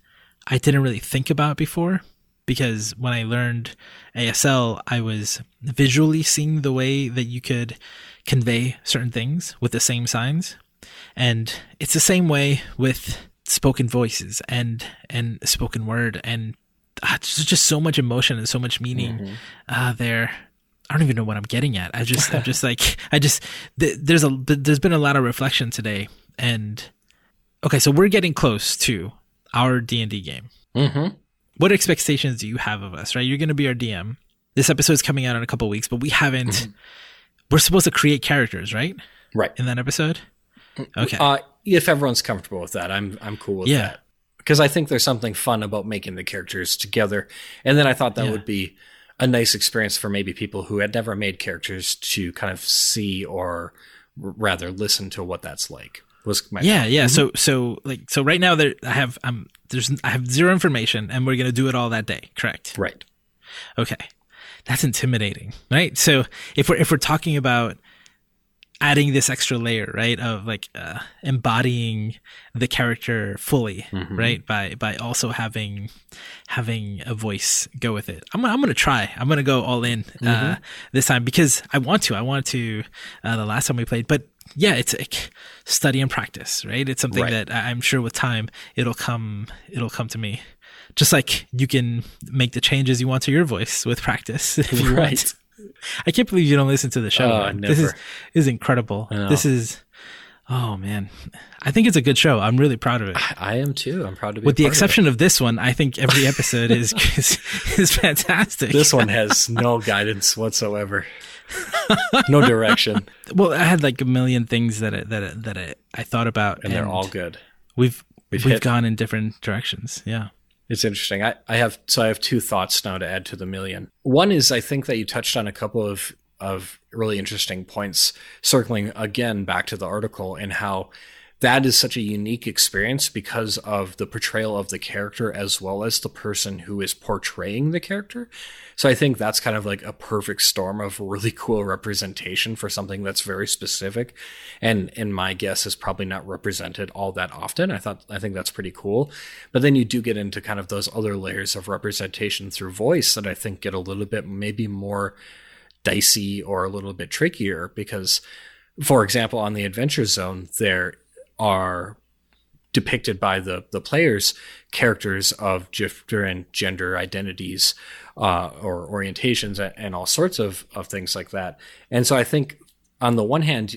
I didn't really think about before, because when I learned ASL, I was visually seeing the way that you could convey certain things with the same signs. And it's the same way with spoken voices and spoken word, and there's just so much emotion and so much meaning there. I don't even know what I'm getting at. There's been a lot of reflection today, and okay, so we're getting close to our D&D game. What expectations do you have of us, right? You're going to be our DM. This episode is coming out in a couple of weeks, but we haven't, we're supposed to create characters, right? In that episode? Okay. If everyone's comfortable with that, I'm cool with that, because I think there's something fun about making the characters together. And then I thought that would be a nice experience for maybe people who had never made characters to kind of see, or rather listen to, what that's like. was my yeah, thought. Yeah. Mm-hmm. So right now there I have zero information, and we're gonna do it all that day, correct? Right. Okay, that's intimidating, right? So if we're talking about adding this extra layer, right, of like embodying the character fully, mm-hmm. right, by also having a voice go with it. I'm gonna go all in mm-hmm. this time because I want to. The last time we played, but yeah, it's like study and practice, right? It's something that I'm sure with time it'll come to me. Just like you can make the changes you want to your voice with practice, if you want. I can't believe you don't listen to the show. Oh, never. This is incredible. This is, oh man, I think it's a good show. I'm really proud of it. I am too. I'm proud to be. With the exception of this one, I think every episode is fantastic. This one has no guidance whatsoever, no direction. Well, I had like a million things that I thought about, and they're all good. We've gone in different directions. Yeah. It's interesting. I have two thoughts now to add to the million. One is I think that you touched on a couple of really interesting points, circling again back to the article and how that is such a unique experience because of the portrayal of the character as well as the person who is portraying the character. So I think that's kind of like a perfect storm of really cool representation for something that's very specific. And my guess is probably not represented all that often. I think that's pretty cool. But then you do get into kind of those other layers of representation through voice that I think get a little bit maybe more dicey or a little bit trickier because, for example, on the Adventure Zone, there are depicted by the players characters of different gender identities or orientations and all sorts of things like that. And so I think on the one hand,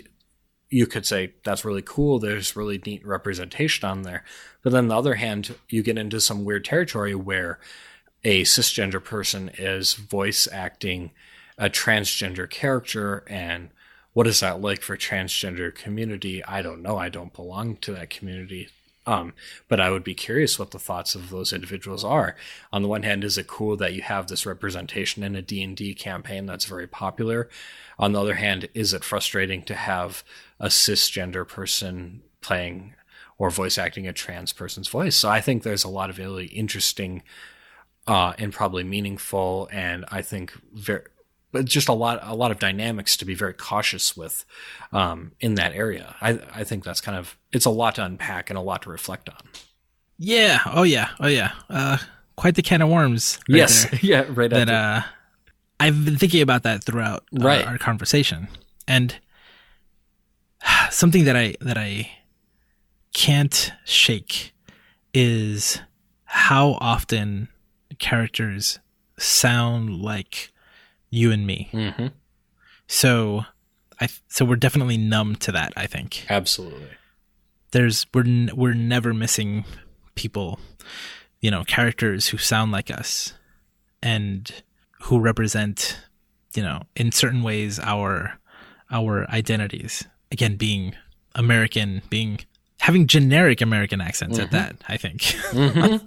you could say that's really cool. There's really neat representation on there. But then on the other hand, you get into some weird territory where a cisgender person is voice acting a transgender character, and what is that like for transgender community? I don't know. I don't belong to that community. But I would be curious what the thoughts of those individuals are. On the one hand, is it cool that you have this representation in a D&D campaign that's very popular? On the other hand, is it frustrating to have a cisgender person playing or voice acting a trans person's voice? So I think there's a lot of really interesting and probably meaningful, and I think very... but just a lot of dynamics to be very cautious with in that area. I think that's kind of, it's a lot to unpack and a lot to reflect on. Yeah. Oh yeah. Quite the can of worms. Right yes. There. Yeah. Right. That I've been thinking about that throughout our conversation, and something that I can't shake is how often characters sound like you and me. Mm-hmm. So we're definitely numb to that, I think. Absolutely. We're never missing people, you know, characters who sound like us and who represent, you know, in certain ways our identities. Again, being American, having generic American accents mm-hmm. at that, I think. Mm-hmm.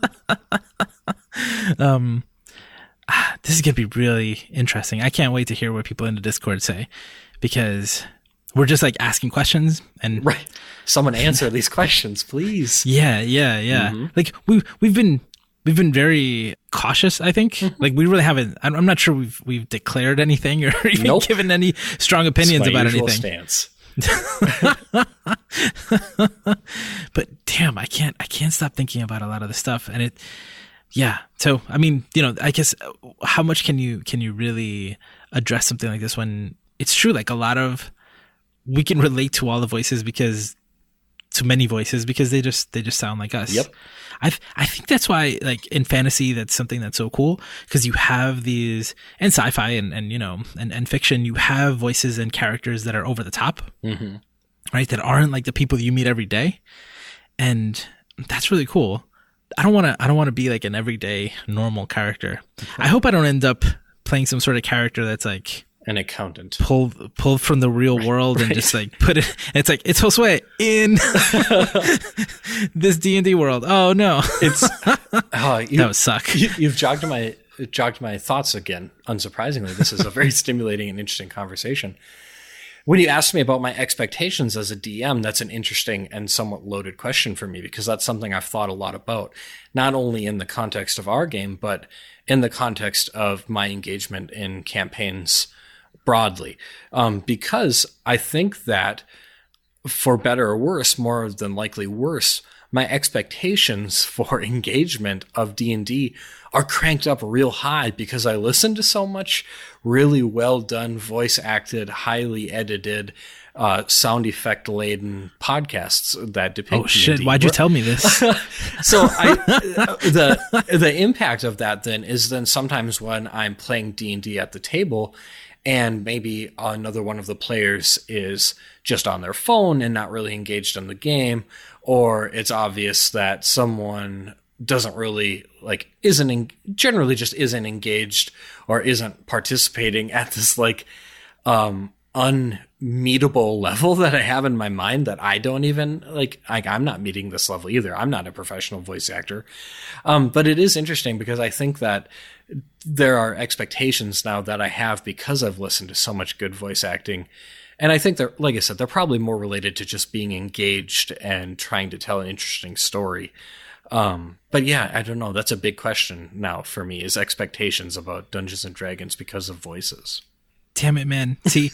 This is going to be really interesting. I can't wait to hear what people in the Discord say, because we're just like asking questions and right. Someone answer these questions, please. Yeah. Mm-hmm. Like we've been very cautious, I think. Mm-hmm. Like we really haven't, I'm not sure we've declared anything or even given any strong opinions about anything. Stance. But damn, I can't stop thinking about a lot of the stuff, and it yeah. So, I mean, you know, I guess how much can you really address something like this when it's true? Like we can relate to all the voices because they just sound like us. Yep. I think that's why, like in fantasy, that's something that's so cool, because you have these, and sci-fi and you know, and fiction, you have voices and characters that are over the top, mm-hmm. right? That aren't like the people you meet every day. And that's really cool. I don't want to be like an everyday normal character. Mm-hmm. I hope I don't end up playing some sort of character that's like an accountant pulled from the real world and just like put it. It's like it's Josue in this D&D world. Oh no, it's that would suck. You've jogged my thoughts again. Unsurprisingly, this is a very stimulating and interesting conversation. when you asked me about my expectations as a DM, that's an interesting and somewhat loaded question for me, because that's something I've thought a lot about, not only in the context of our game, but in the context of my engagement in campaigns broadly. Because I think that, for better or worse, more than likely worse, my expectations for engagement of D&D are cranked up real high because I listen to so much really well done, voice acted, highly edited, sound effect laden podcasts that depict. Oh shit! D&D. Why'd you tell me this? So the impact of that then is then sometimes when I'm playing D&D at the table, and maybe another one of the players is just on their phone and not really engaged in the game, or it's obvious that someone doesn't really generally isn't engaged or isn't participating at this unmeetable level that I have in my mind, that I don't even I'm not meeting this level either. I'm not a professional voice actor. But it is interesting because I think that there are expectations now that I have because I've listened to so much good voice acting. And I think they're, like I said, they're probably more related to just being engaged and trying to tell an interesting story. But yeah, I don't know. That's a big question now for me, is expectations about Dungeons and Dragons because of voices. Damn it, man. See,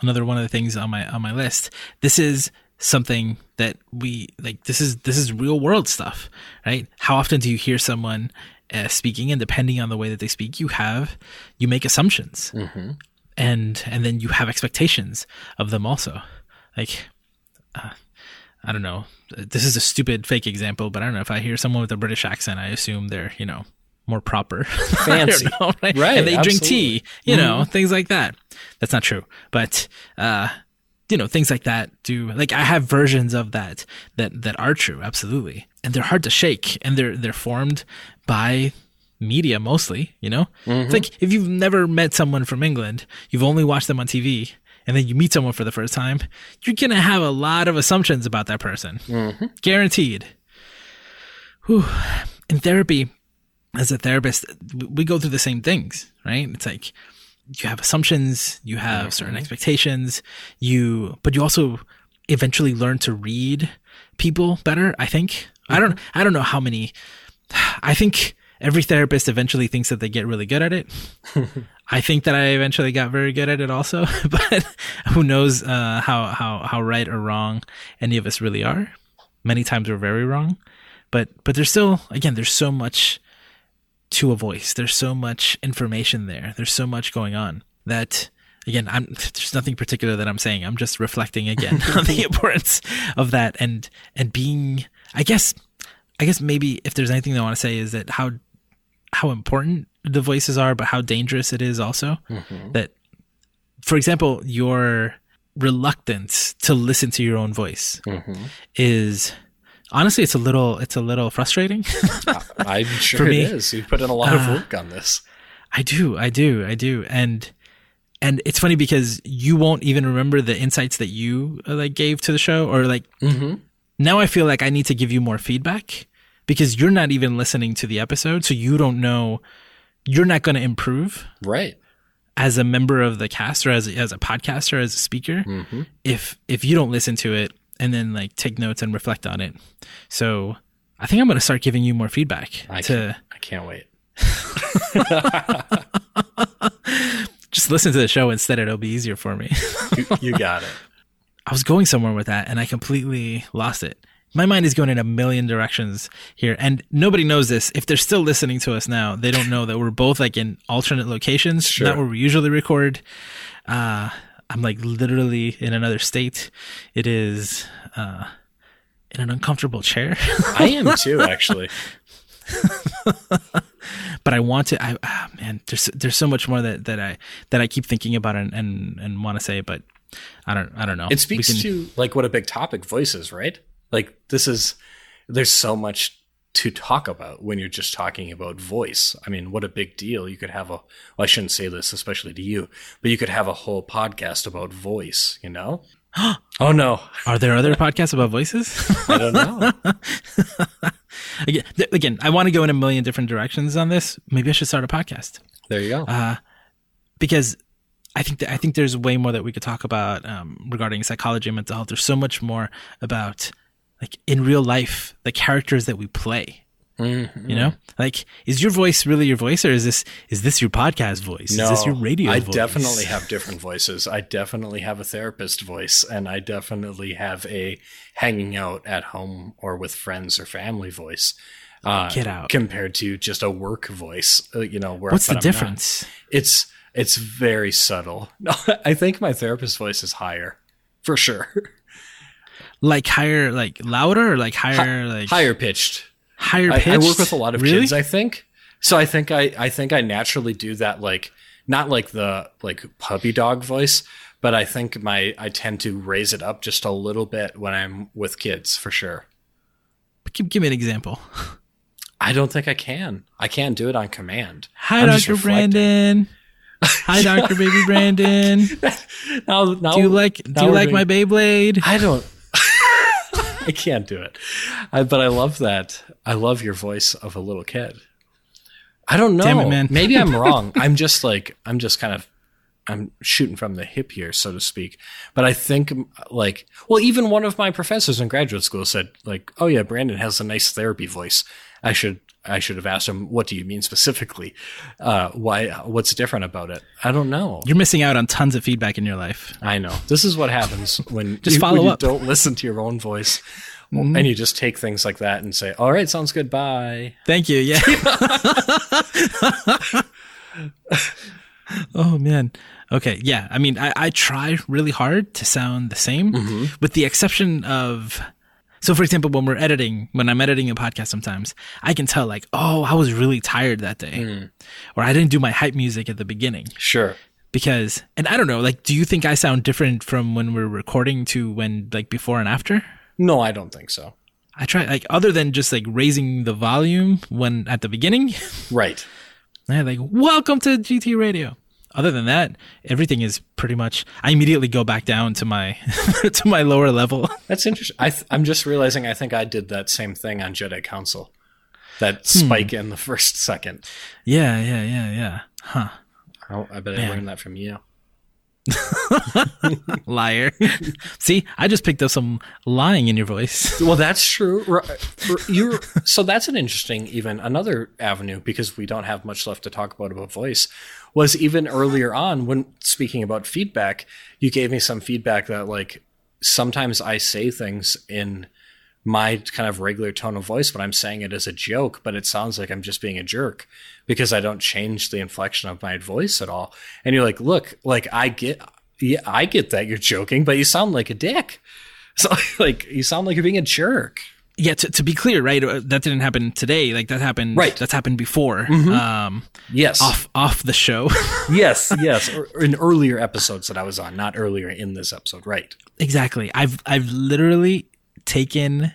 another one of the things on my list. This is something that we like. This is real world stuff, right? How often do you hear someone speaking, and depending on the way that they speak, you make assumptions. Mm-hmm. And then you have expectations of them also. I don't know. This is a stupid fake example, but I don't know. If I hear someone with a British accent, I assume they're, more proper. Fancy. I don't know, right? And they drink tea, things like that. That's not true. But, things like that do, I have versions of that are true. Absolutely. And they're hard to shake, and they're formed by media mostly, Mm-hmm. It's like if you've never met someone from England, you've only watched them on TV, and then you meet someone for the first time, you're going to have a lot of assumptions about that person. Mm-hmm. Guaranteed. Whew. In therapy, as a therapist, we go through the same things, right? It's like you have assumptions, you have mm-hmm. certain expectations, but you also eventually learn to read people better, I think. Mm-hmm. I don't know how many. I think every therapist eventually thinks that they get really good at it. I think that I eventually got very good at it also, but who knows how right or wrong any of us really are. Many times we're very wrong, but there's still, again, there's so much to a voice. There's so much information there. There's so much going on that, again, there's nothing particular that I'm saying. I'm just reflecting again on the importance of that and being, I guess maybe if there's anything that I want to say is that how important the voices are, but how dangerous it is also. Mm-hmm. That, for example, your reluctance to listen to your own voice mm-hmm. is honestly, it's a little frustrating. I'm sure for me. It is. You put in a lot of work on this. I do. And it's funny because you won't even remember the insights that you gave to the show, or mm-hmm. Now I feel like I need to give you more feedback because you're not even listening to the episode. So you don't know, you're not going to improve. Right. As a member of the cast, or as a podcaster, as a speaker, mm-hmm. if you don't listen to it and then take notes and reflect on it. So I think I'm going to start giving you more feedback. I can't wait. Just listen to the show instead. It'll be easier for me. You got it. I was going somewhere with that and I completely lost it. My mind is going in a million directions here, and nobody knows this. If they're still listening to us now, they don't know that we're both in alternate locations, sure. Not where we usually record. I'm literally in another state. It is in an uncomfortable chair. I am too, actually. But I want to. There's so much more that I keep thinking about and want to say, but. I don't know. It speaks to what a big topic voice is, right? There's so much to talk about when you're just talking about voice. I mean, what a big deal. You could have I shouldn't say this, especially to you, but you could have a whole podcast about voice, Oh no. Are there other podcasts about voices? I don't know. Again, I want to go in a million different directions on this. Maybe I should start a podcast. There you go. Because I think there's way more that we could talk about regarding psychology and mental health. There's so much more about, like, in real life, the characters that we play. Mm-hmm. You know, like, is your voice really your voice, or is this your podcast voice? No, is this your radio voice? I definitely have different voices. I definitely have a therapist voice, and I definitely have a hanging out at home or with friends or family voice. Get out. Compared to just a work voice, you know, where what's the difference? It's very subtle. No, I think my therapist voice is higher for sure. Like higher, like louder, or like higher, like higher pitched. Higher pitched? I work with a lot of kids, I think. So I think I naturally do that, like, not like the, like, puppy dog voice, but I think I tend to raise it up just a little bit when I'm with kids, for sure. But give me an example. I don't think I can. I can't do it on command. Hi, I'm Dr. Brandon. Hi, Dr. Baby Brandon. No, do you like my Beyblade? I don't. I can't do it. But I love that. I love your voice of a little kid. I don't know. Damn it, man. Maybe I'm wrong. I'm shooting from the hip here, so to speak. But I think, like, well, even one of my professors in graduate school said, like, oh yeah, Brandon has a nice therapy voice. I should have asked him, what do you mean specifically? What's different about it? I don't know. You're missing out on tons of feedback in your life. I know. This is what happens when you don't listen to your own voice. Mm-hmm. And you just take things like that and say, all right, sounds good. Bye. Thank you. Yeah. Oh, man. Okay. Yeah. I mean, I try really hard to sound the same, mm-hmm. with the exception of... So, for example, when I'm editing a podcast sometimes, I can tell, like, oh, I was really tired that day. Mm. Or I didn't do my hype music at the beginning. Sure. Because, and I don't know, like, do you think I sound different from when we're recording to when, like, before and after? No, I don't think so. I try, like, other than just, like, raising the volume when at the beginning. Right. I had, like, welcome to GT Radio. Other than that, everything is pretty much. I immediately go back down to my to my lower level. That's interesting. I'm just realizing. I think I did that same thing on Jedi Council. That spike in the first second. Yeah. Huh. I bet I learned that from you. Liar. See, I just picked up some lying in your voice. Well, that's true. So that's an interesting, even another avenue, because we don't have much left to talk about voice, was even earlier on when speaking about feedback, you gave me some feedback that, like, sometimes I say things in my kind of regular tone of voice, but I'm saying it as a joke, but it sounds like I'm just being a jerk because I don't change the inflection of my voice at all. And you're like, look, like, I get that you're joking, but you sound like a dick. So, like, you sound like you're being a jerk. Yeah. To be clear, right? That didn't happen today. Like, that happened. Right. That's happened before. Mm-hmm. Yes. Off the show. Yes. Or in earlier episodes that I was on, not earlier in this episode. Right. Exactly. I've literally taken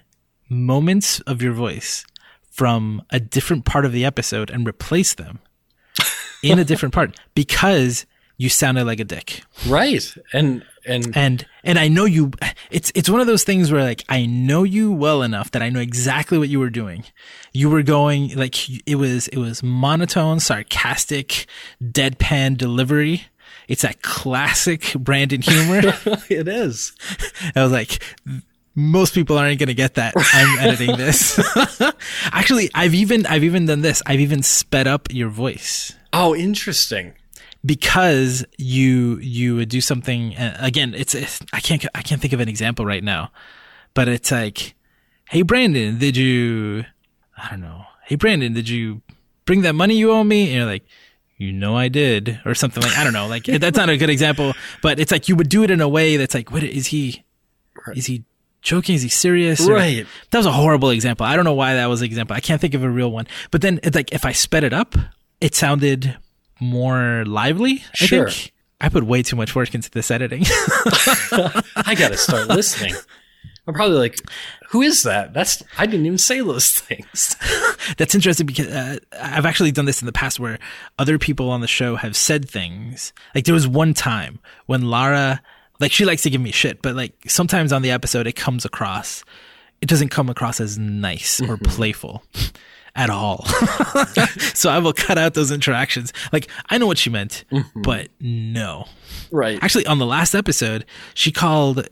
moments of your voice from a different part of the episode and replace them in a different part because you sounded like a dick. Right. And I know you, it's one of those things where, like, I know you well enough that I know exactly what you were doing. You were going, like, it was monotone, sarcastic, deadpan delivery. It's that classic Brandon humor. It is. I was like, most people aren't going to get that. I'm editing this. Actually, I've even done this. I've even sped up your voice. Oh, interesting. Because you would do something again. It's I can't think of an example right now, but it's like, hey Brandon, did you? I don't know. Hey Brandon, did you bring that money you owe me? And you're like, you know I did, or something like, I don't know. Like, that's not a good example, but it's like you would do it in a way that's like, what is he? Is he joking? Is he serious? Right. That was a horrible example. I don't know why that was an example. I can't think of a real one. But then it's like if I sped it up, it sounded more lively, sure. I think. I put way too much work into this editing. I got to start listening. I'm probably like, who is that? I didn't even say those things. That's interesting because I've actually done this in the past where other people on the show have said things. Like there was one time when Lara... Like, she likes to give me shit, but, like, sometimes on the episode, it doesn't come across as nice or playful. at all. So I will cut out those interactions. Like, I know what she meant, but no. Right. Actually, on the last episode, she called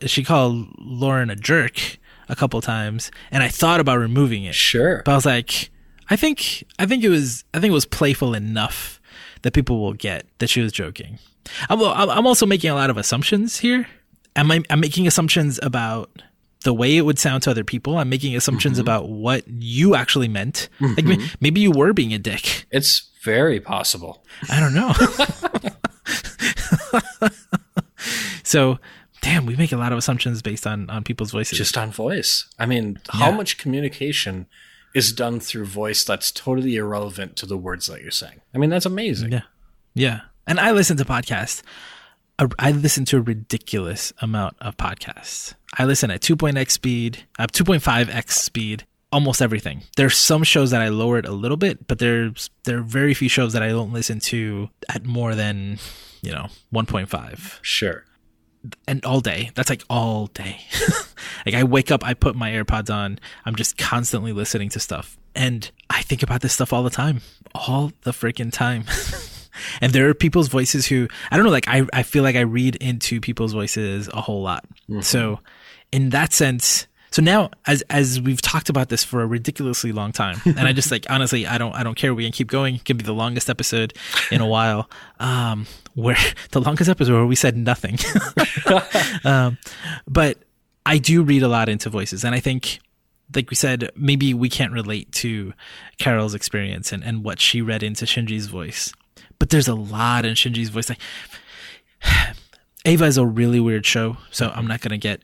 Lauren a jerk a couple times, and I thought about removing it. Sure. But I was like, I think it was playful enough that people will get that she was joking. I'm also making a lot of assumptions here. I'm making assumptions about the way it would sound to other people. I'm making assumptions about what you actually meant. Mm-hmm. Like, maybe you were being a dick. It's very possible. I don't know. So, damn, we make a lot of assumptions based on people's voices. Just on voice. I mean, how much communication is done through voice that's totally irrelevant to the words that you're saying? I mean, that's amazing. Yeah. Yeah. And I listen to podcasts. I listen to a ridiculous amount of podcasts. I listen at 2.x speed, 2.5x speed, almost everything. There's some shows that I lowered a little bit, but there are very few shows that I don't listen to at more than, 1.5. Sure. And all day. That's like all day. Like, I wake up, I put my AirPods on. I'm just constantly listening to stuff. And I think about this stuff all the time. All the freaking time. And there are people's voices who, I don't know, like I feel like I read into people's voices a whole lot. Mm-hmm. So in that sense, so now as we've talked about this for a ridiculously long time, and I just like, honestly, I don't care. We can keep going. It can be the longest episode in a while. Where the longest episode where we said nothing. But I do read a lot into voices. And I think, like we said, maybe we can't relate to Carol's experience and what she read into Shinji's voice. But there's a lot in Shinji's voice. Like, Ava is a really weird show, so I'm not going to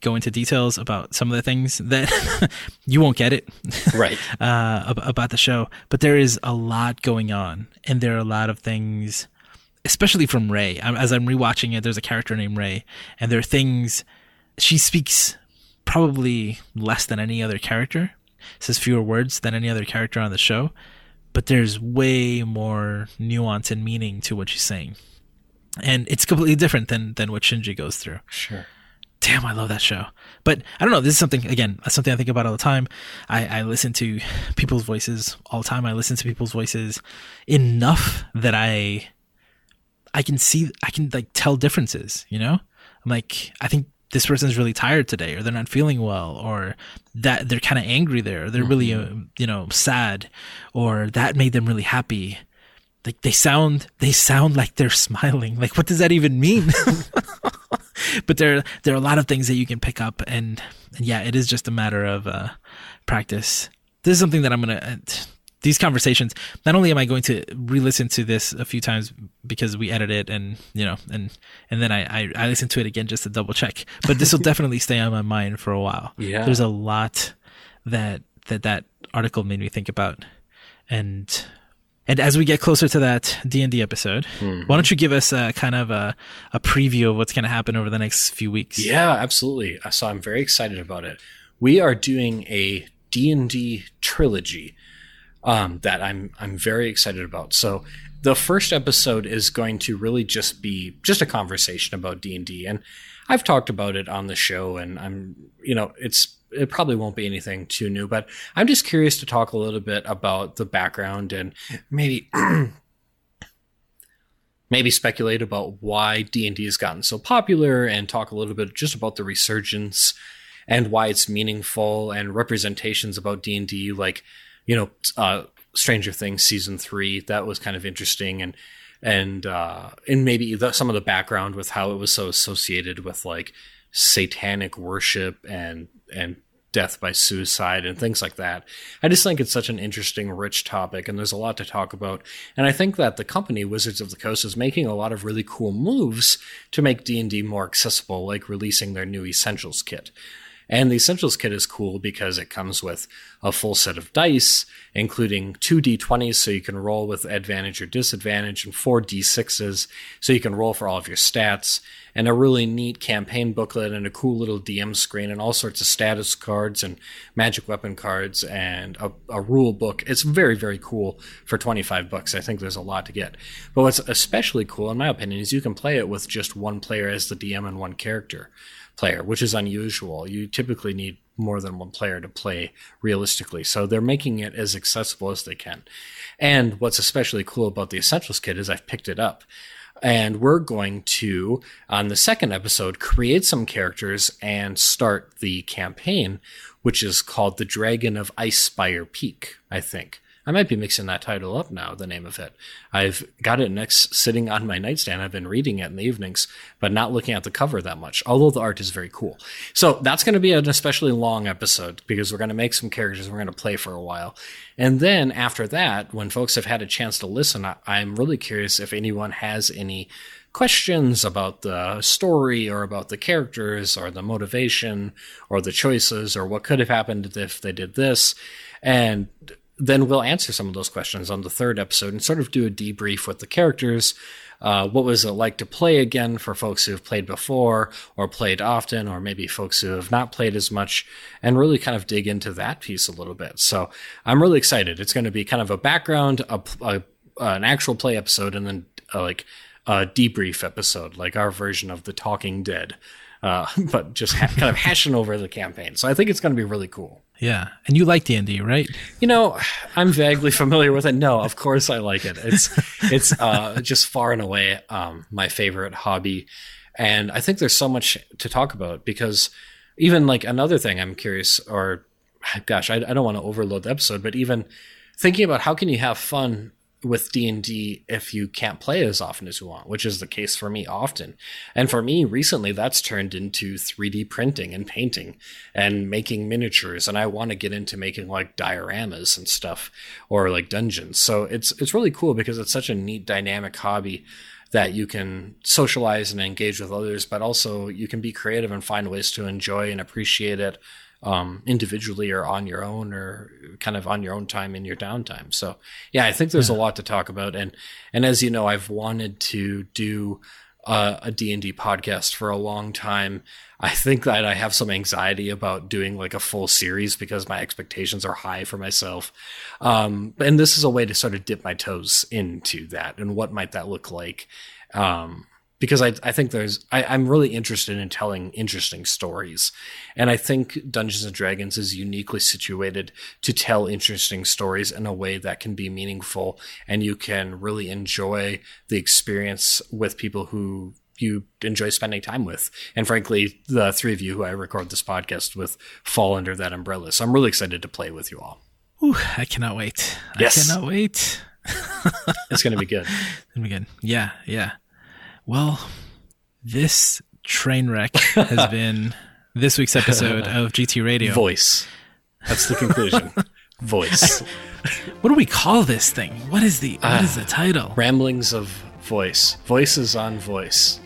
go into details about some of the things that you won't get it right about the show. But there is a lot going on, and there are a lot of things, especially from Rei. As I'm rewatching it, there's a character named Rei, and there are things she speaks probably less than any other character, says fewer words than any other character on the show. But there's way more nuance and meaning to what she's saying. And it's completely different than what Shinji goes through. Sure. Damn, I love that show. But I don't know. This is something, again, something I think about all the time. I listen to people's voices all the time. I listen to people's voices enough that I can see, I can like tell differences, I'm like, I think this person's really tired today, or they're not feeling well, or that they're kind of angry there, or they're really, sad, or that made them really happy. Like, they sound like they're smiling. Like, what does that even mean? But there are a lot of things that you can pick up, and yeah, it is just a matter of practice. This is something that I'm gonna. These conversations, not only am I going to re-listen to this a few times because we edit it and then I listen to it again just to double check, but this will definitely stay on my mind for a while. Yeah. There's a lot that article made me think about. And as we get closer to that D&D episode, why don't you give us a kind of a preview of what's going to happen over the next few weeks? Yeah, absolutely. So I'm very excited about it. We are doing a D&D trilogy that I'm very excited about. So the first episode is going to really just be just a conversation about D&D, and I've talked about it on the show, and I'm, it probably won't be anything too new, but I'm just curious to talk a little bit about the background and maybe speculate about why D&D has gotten so popular, and talk a little bit just about the resurgence and why it's meaningful, and representations about D&D, like, Stranger Things season 3, that was kind of interesting. And maybe some of the background with how it was so associated with like satanic worship and death by suicide and things like that. I just think it's such an interesting, rich topic, and there's a lot to talk about. And I think that the company Wizards of the Coast is making a lot of really cool moves to make D&D more accessible, like releasing their new Essentials Kit. And the Essentials Kit is cool because it comes with a full set of dice, including 2 D20s, so you can roll with advantage or disadvantage, and 4 D6s, so you can roll for all of your stats, and a really neat campaign booklet, and a cool little DM screen, and all sorts of status cards, and magic weapon cards, and a rule book. It's very, very cool for $25. I think there's a lot to get. But what's especially cool, in my opinion, is you can play it with just one player as the DM and one character player, which is unusual. You typically need more than one player to play realistically. So they're making it as accessible as they can. And what's especially cool about the Essentials Kit is I've picked it up. And we're going to, on the second episode, create some characters and start the campaign, which is called The Dragon of Icespire Peak, I think. I might be mixing that title up now, the name of it. I've got it next sitting on my nightstand. I've been reading it in the evenings, but not looking at the cover that much, although the art is very cool. So that's going to be an especially long episode because we're going to make some characters we're going to play for a while. And then after that, when folks have had a chance to listen, I'm really curious if anyone has any questions about the story or about the characters or the motivation or the choices or what could have happened if they did this. And then we'll answer some of those questions on the third episode and sort of do a debrief with the characters. What was it like to play again for folks who have played before or played often, or maybe folks who have not played as much, and really kind of dig into that piece a little bit. So I'm really excited. It's going to be kind of a background, an actual play episode, and then like a debrief episode, like our version of The Talking Dead, but just kind of hashing over the campaign. So I think it's going to be really cool. Yeah. And you like D&D, right? You know, I'm vaguely familiar with it. No, of course I like it. It's just far and away my favorite hobby. And I think there's so much to talk about because even like another thing I'm curious, or gosh, I don't want to overload the episode, but even thinking about how can you have fun with D&D if you can't play as often as you want, which is the case for me often. And for me recently, that's turned into 3D printing and painting and making miniatures. And I want to get into making like dioramas and stuff or like dungeons. So it's really cool because it's such a neat dynamic hobby that you can socialize and engage with others, but also you can be creative and find ways to enjoy and appreciate it individually or on your own, or kind of on your own time in your downtime. So yeah, I think there's a lot to talk about. And as you know, I've wanted to do a D&D podcast for a long time. I think that I have some anxiety about doing like a full series because my expectations are high for myself. And this is a way to sort of dip my toes into that and what might that look like. Because I think I'm really interested in telling interesting stories. And I think Dungeons & Dragons is uniquely situated to tell interesting stories in a way that can be meaningful. And you can really enjoy the experience with people who you enjoy spending time with. And frankly, the three of you who I record this podcast with fall under that umbrella. So I'm really excited to play with you all. Ooh, I cannot wait. Yes. I cannot wait. It's going to be good. It's going to be good. Yeah, yeah. Well, this train wreck has been this week's episode of GT Radio. Voice. That's the conclusion. Voice. What do we call this thing? What is the title? Ramblings of Voice. Voices on Voice.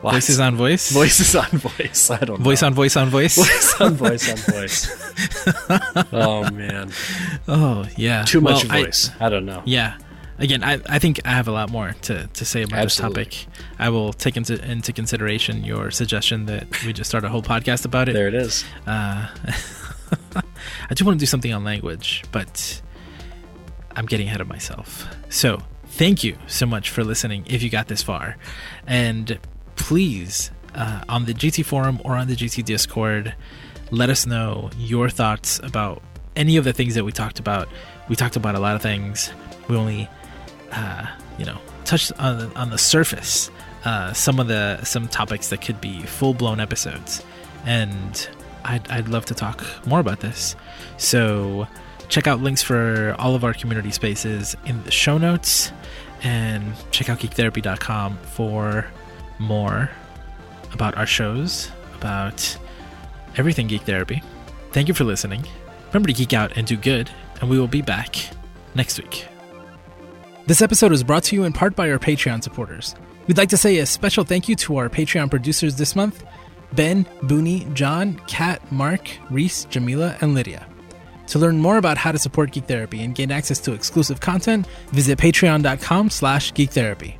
What? Voices on Voice? Voices on Voice. I don't know. Voice on Voice on Voice? Voice on Voice on Voice. Oh, man. Oh, yeah. Too much voice. I don't know. Yeah. Again, I think I have a lot more to say about this topic. I will take into consideration your suggestion that we just start a whole podcast about it. There it is. I do want to do something on language, but I'm getting ahead of myself. So thank you so much for listening if you got this far. And please, on the GT forum or on the GT Discord, let us know your thoughts about any of the things that we talked about. We talked about a lot of things. We only... touched on the surface some topics that could be full-blown episodes, and I'd love to talk more about this. So check out links for all of our community spaces in the show notes, and check out geektherapy.com for more about our shows, about everything Geek Therapy. Thank you for listening. Remember to geek out and do good, and we will be back next week. This episode was brought to you in part by our Patreon supporters. We'd like to say a special thank you to our Patreon producers this month, Ben, Booney, John, Kat, Mark, Reese, Jamila, and Lydia. To learn more about how to support Geek Therapy and gain access to exclusive content, visit patreon.com/geektherapy.